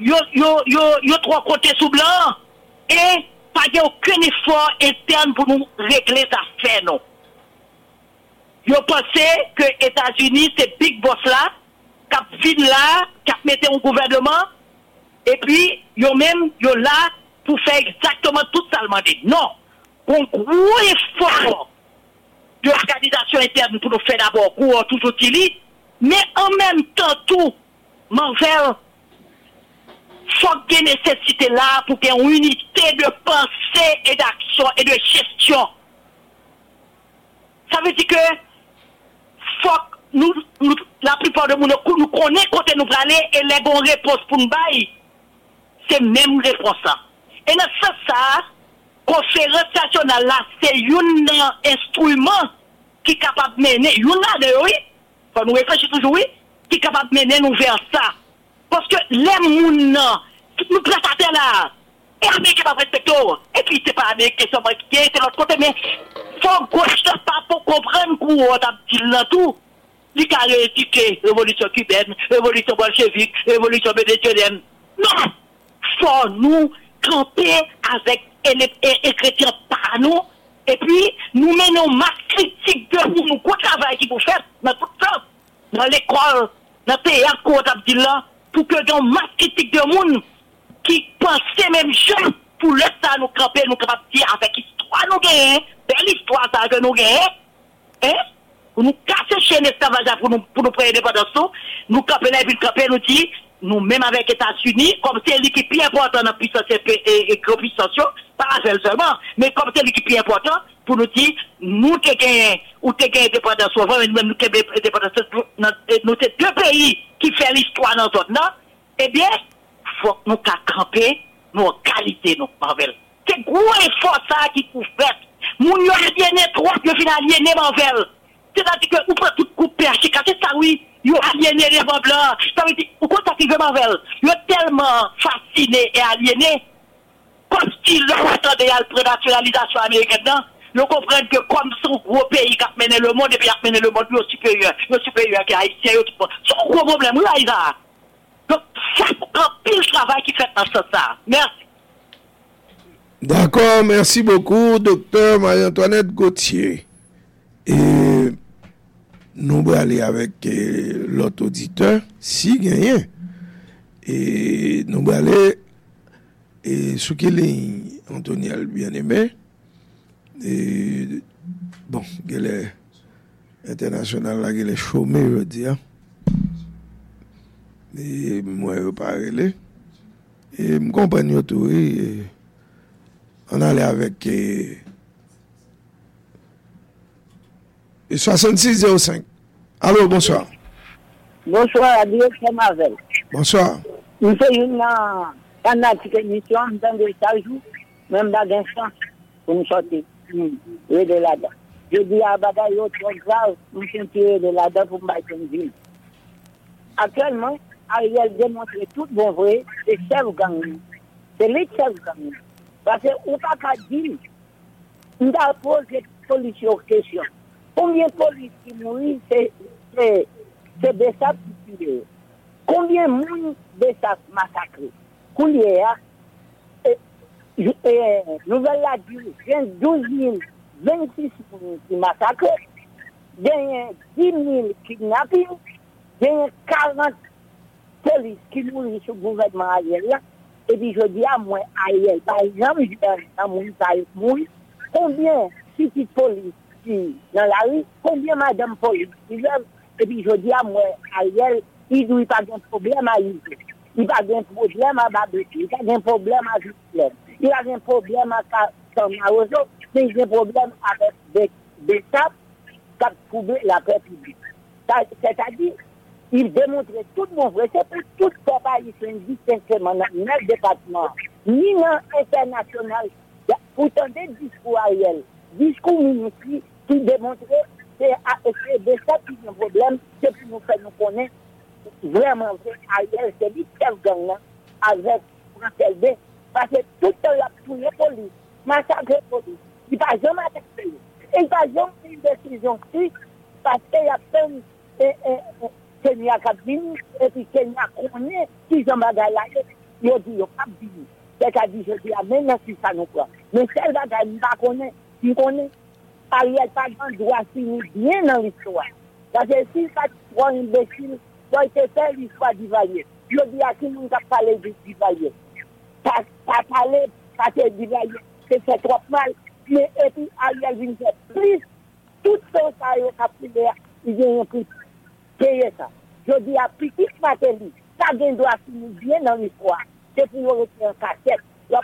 yo yo yo yo trois côtés sous blanc et pas de aucun effort interne pour nous régler ça fait non. Yo pensez que États-Unis c'est big boss là, cap vide là, cap mettre un gouvernement et puis yo même yo là pour faire exactement tout ça le mandat. Non. Un gros effort de l'organisation interne pour nous faire d'abord cours tout utile, mais en même temps tout, Marvel, faut qu'il y ait nécessité là pour qu'il y ait une unité de pensée et d'action et de gestion. Ça veut dire que faut nous, nous la plupart de nous nous connaissons côté nous parler et les bonnes réponses pour nous bailler. C'est même réponse ça. Et dans ce sens, la conférence nationale, c'est un instrument qui est capable de mener, un oui, quand nous réfléchissons toujours, oui, qui est capable de mener nous vers ça. Parce que les gens, qui nous placent à terre là, et les Américains ne respectent pas, et puis c'est pas Américains, c'est pas Américains, c'est l'autre côté, mais il faut gauche pas pour comprendre qu'on a dit dans tout. Il a critiqué révolution cubaine, révolution bolchevique, révolution vénézuélienne. Non! Faut nous camper avec les chrétiens par nous, et puis nous menons ma critique de nous, nous quoi travail qui vous faites dans tout ça, dans l'école, dans le théâtre, qu'on a dit là, pour que dans ma critique de monde qui pensait même jeune, pour le ça nous camper, nous capables de dire avec histoire nous gagnons, belle histoire ça que nous gagnons, hein, pour nous casser chez l'esclavage pour nous pour nous prendre l'indépendance, nous camper là et puis camper nous dit. Nous, même avec les États-Unis, comme c'est lui qui est plus important dans la puissance et la puissance, pas la seule seulement, mais comme c'est lui qui est plus important, pour nous dire, nous, t'es gagné, ou t'es gagné indépendance, nous, même, nous, t'es gagné indépendance, nous, c'est deux pays qui font l'histoire dans notre nom, eh bien, faut que nous, qu'à camper, nous, en qualité, nous, Marvel. C'est gros effort, ça, qui nous fait. Nous, nous, aliénés, trois, nous, aliénés, Marvel. C'est-à-dire que, nous, prenons tout coup perché, c'est ça, oui. Yo aliéné les blancs, ça veut dire, pourquoi ça qui veut Marvel? Yo tellement fasciné et aliéné, comme si l'on attendait à la nationalisation américaine, yo comprennent que comme son gros pays qui a mené le monde, et puis a mené le monde, yo supérieur, yo supérieur qui est haïtien, yo tout. C'est un gros problème, là, il a. Donc, ça, un pile travail qui fait dans ce sens. Merci. D'accord, merci beaucoup, docteur Marie-Antoinette Gauthier. Et nous allons aller avec l'autre auditeur, si gagné. Et nous allons aller et sous quelle ligne Anthony bien-aimé. Et bon, quelle est international là, quelle est chômé, je veux dire. Et moi, je parle. Et mon compagnon, tout, on allait avec eh, soixante-six zéro cinq. Allô, bonsoir. Bonsoir, adieu, c'est Marvel. Bonsoir. Nous sommes une fanatique émission, nous sommes des stagiaires, même dans des champs, pour nous sortir. Et de là-dedans. Je dis à Badaï, trop grave, nous sommes tirés de là-dedans pour me battre une ville. Actuellement, Ariel démontre tout bon vrai, c'est chef gang. C'est les chefs gang. Parce que on n'a pas dit, on a posé policiers aux questions. Combien de policiers qui mourent, c'est des sables qui tuent. Combien de monde de sables massacrés. Combien de nouvelle la durée, douze mille, vingt-six mille qui massacrés, dix mille kidnappés, quarante policiers qui mourent sur le gouvernement algérien. Et puis je dis à moi, Ariel, par exemple, je dis à mon mouille, combien de petites polices dans la rue, combien de madame police, et puis je dis à moi, Ariel, il n'y a pas de problème à lui. Il n'y a pas de problème à Babouki, il n'y a pas de problème à Jusclène, il n'y a pas de problème à Samaroso, mais il y a un problème avec des sables qui trouvent la paix publique. C'est-à-dire, il démontrait tout mon vrai, c'est pour tout le peuple haïtien, distinctement dans le département, ni dans l'international, pourtant des discours Ariel, discours ministres qui démontraient c'est de ça qui est un problème, c'est pour nous faire nous connaître vraiment Ariel, c'est lui qui est gang avec François B, parce que tout le temps, les polices, massacre les polices, il n'y a jamais attaqué, il n'y a jamais une décision parce qu'il y a plein Kenya Kabini, et puis Kenya Kone, qui j'en bagaille là, il a dit, il c'est-à-dire, je dis, maintenant, si ça nous croit. Mais celle bagaille, nous ne connaissons, nous connaissons, Ariel, pas grand droit, si nous bien dans l'histoire. Parce que si ça prend une imbécile, ça a été fait l'histoire du Valier. Je dis à qui nous a parlé du Valier. Ça a parlé, ça a été du Valier, c'est fait trop mal. Mais, et puis, Ariel, il fait plus, tout ce ça a pris, il y a un prix. C'est ça. Je dis à Petit Matéli, ça vient de finir bien dans l'histoire. C'est pour nous retirer en cassette. Il a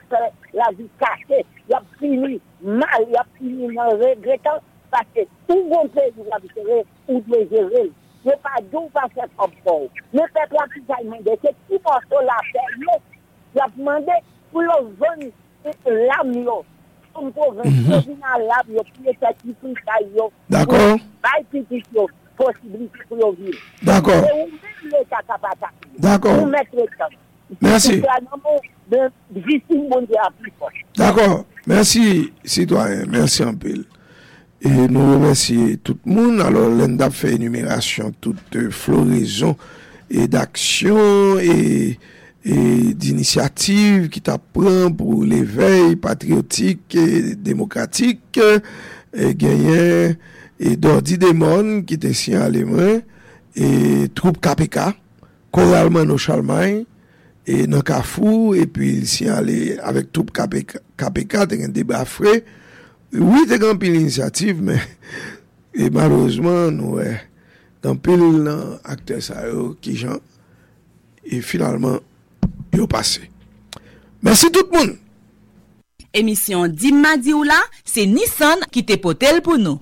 la vie cassée. Il a fini mal. Il a fini en regrettant. Parce que tout bon pays vous avez géré ou de gérer. Je ne pas d'où pas faire comme ça. Le peuple a tout à demander. C'est tout morceau la paix. Il a demandé pour le vendre l'âme. Pour le province, pour l'âme, pour les sacrifices, d'accord. Possibilité pour vivre. D'accord. D'accord. Merci. D'accord. Merci, citoyen. Merci en pile. Et nous remercions tout le monde. Alors, l'Enda fait énumération, toute floraison et d'action et, et d'initiative qui t'apprend pour l'éveil patriotique et démocratique et gagner. Et Dordi Demon, qui était sien à l'émoi, et troupe K P K, Choral Mano Charlemagne, et Nankafou, et puis il sien allé avec troupe K P K, K P K, t'es un débat frais. Oui, t'es grand pile initiative, mais, et malheureusement, nous, ouais, dans pile, acteur ça, qui j'en, et finalement, ils ont passé. Merci tout le monde! Émission Dim ma diw la, c'est Nissan qui t'est potel pour nous.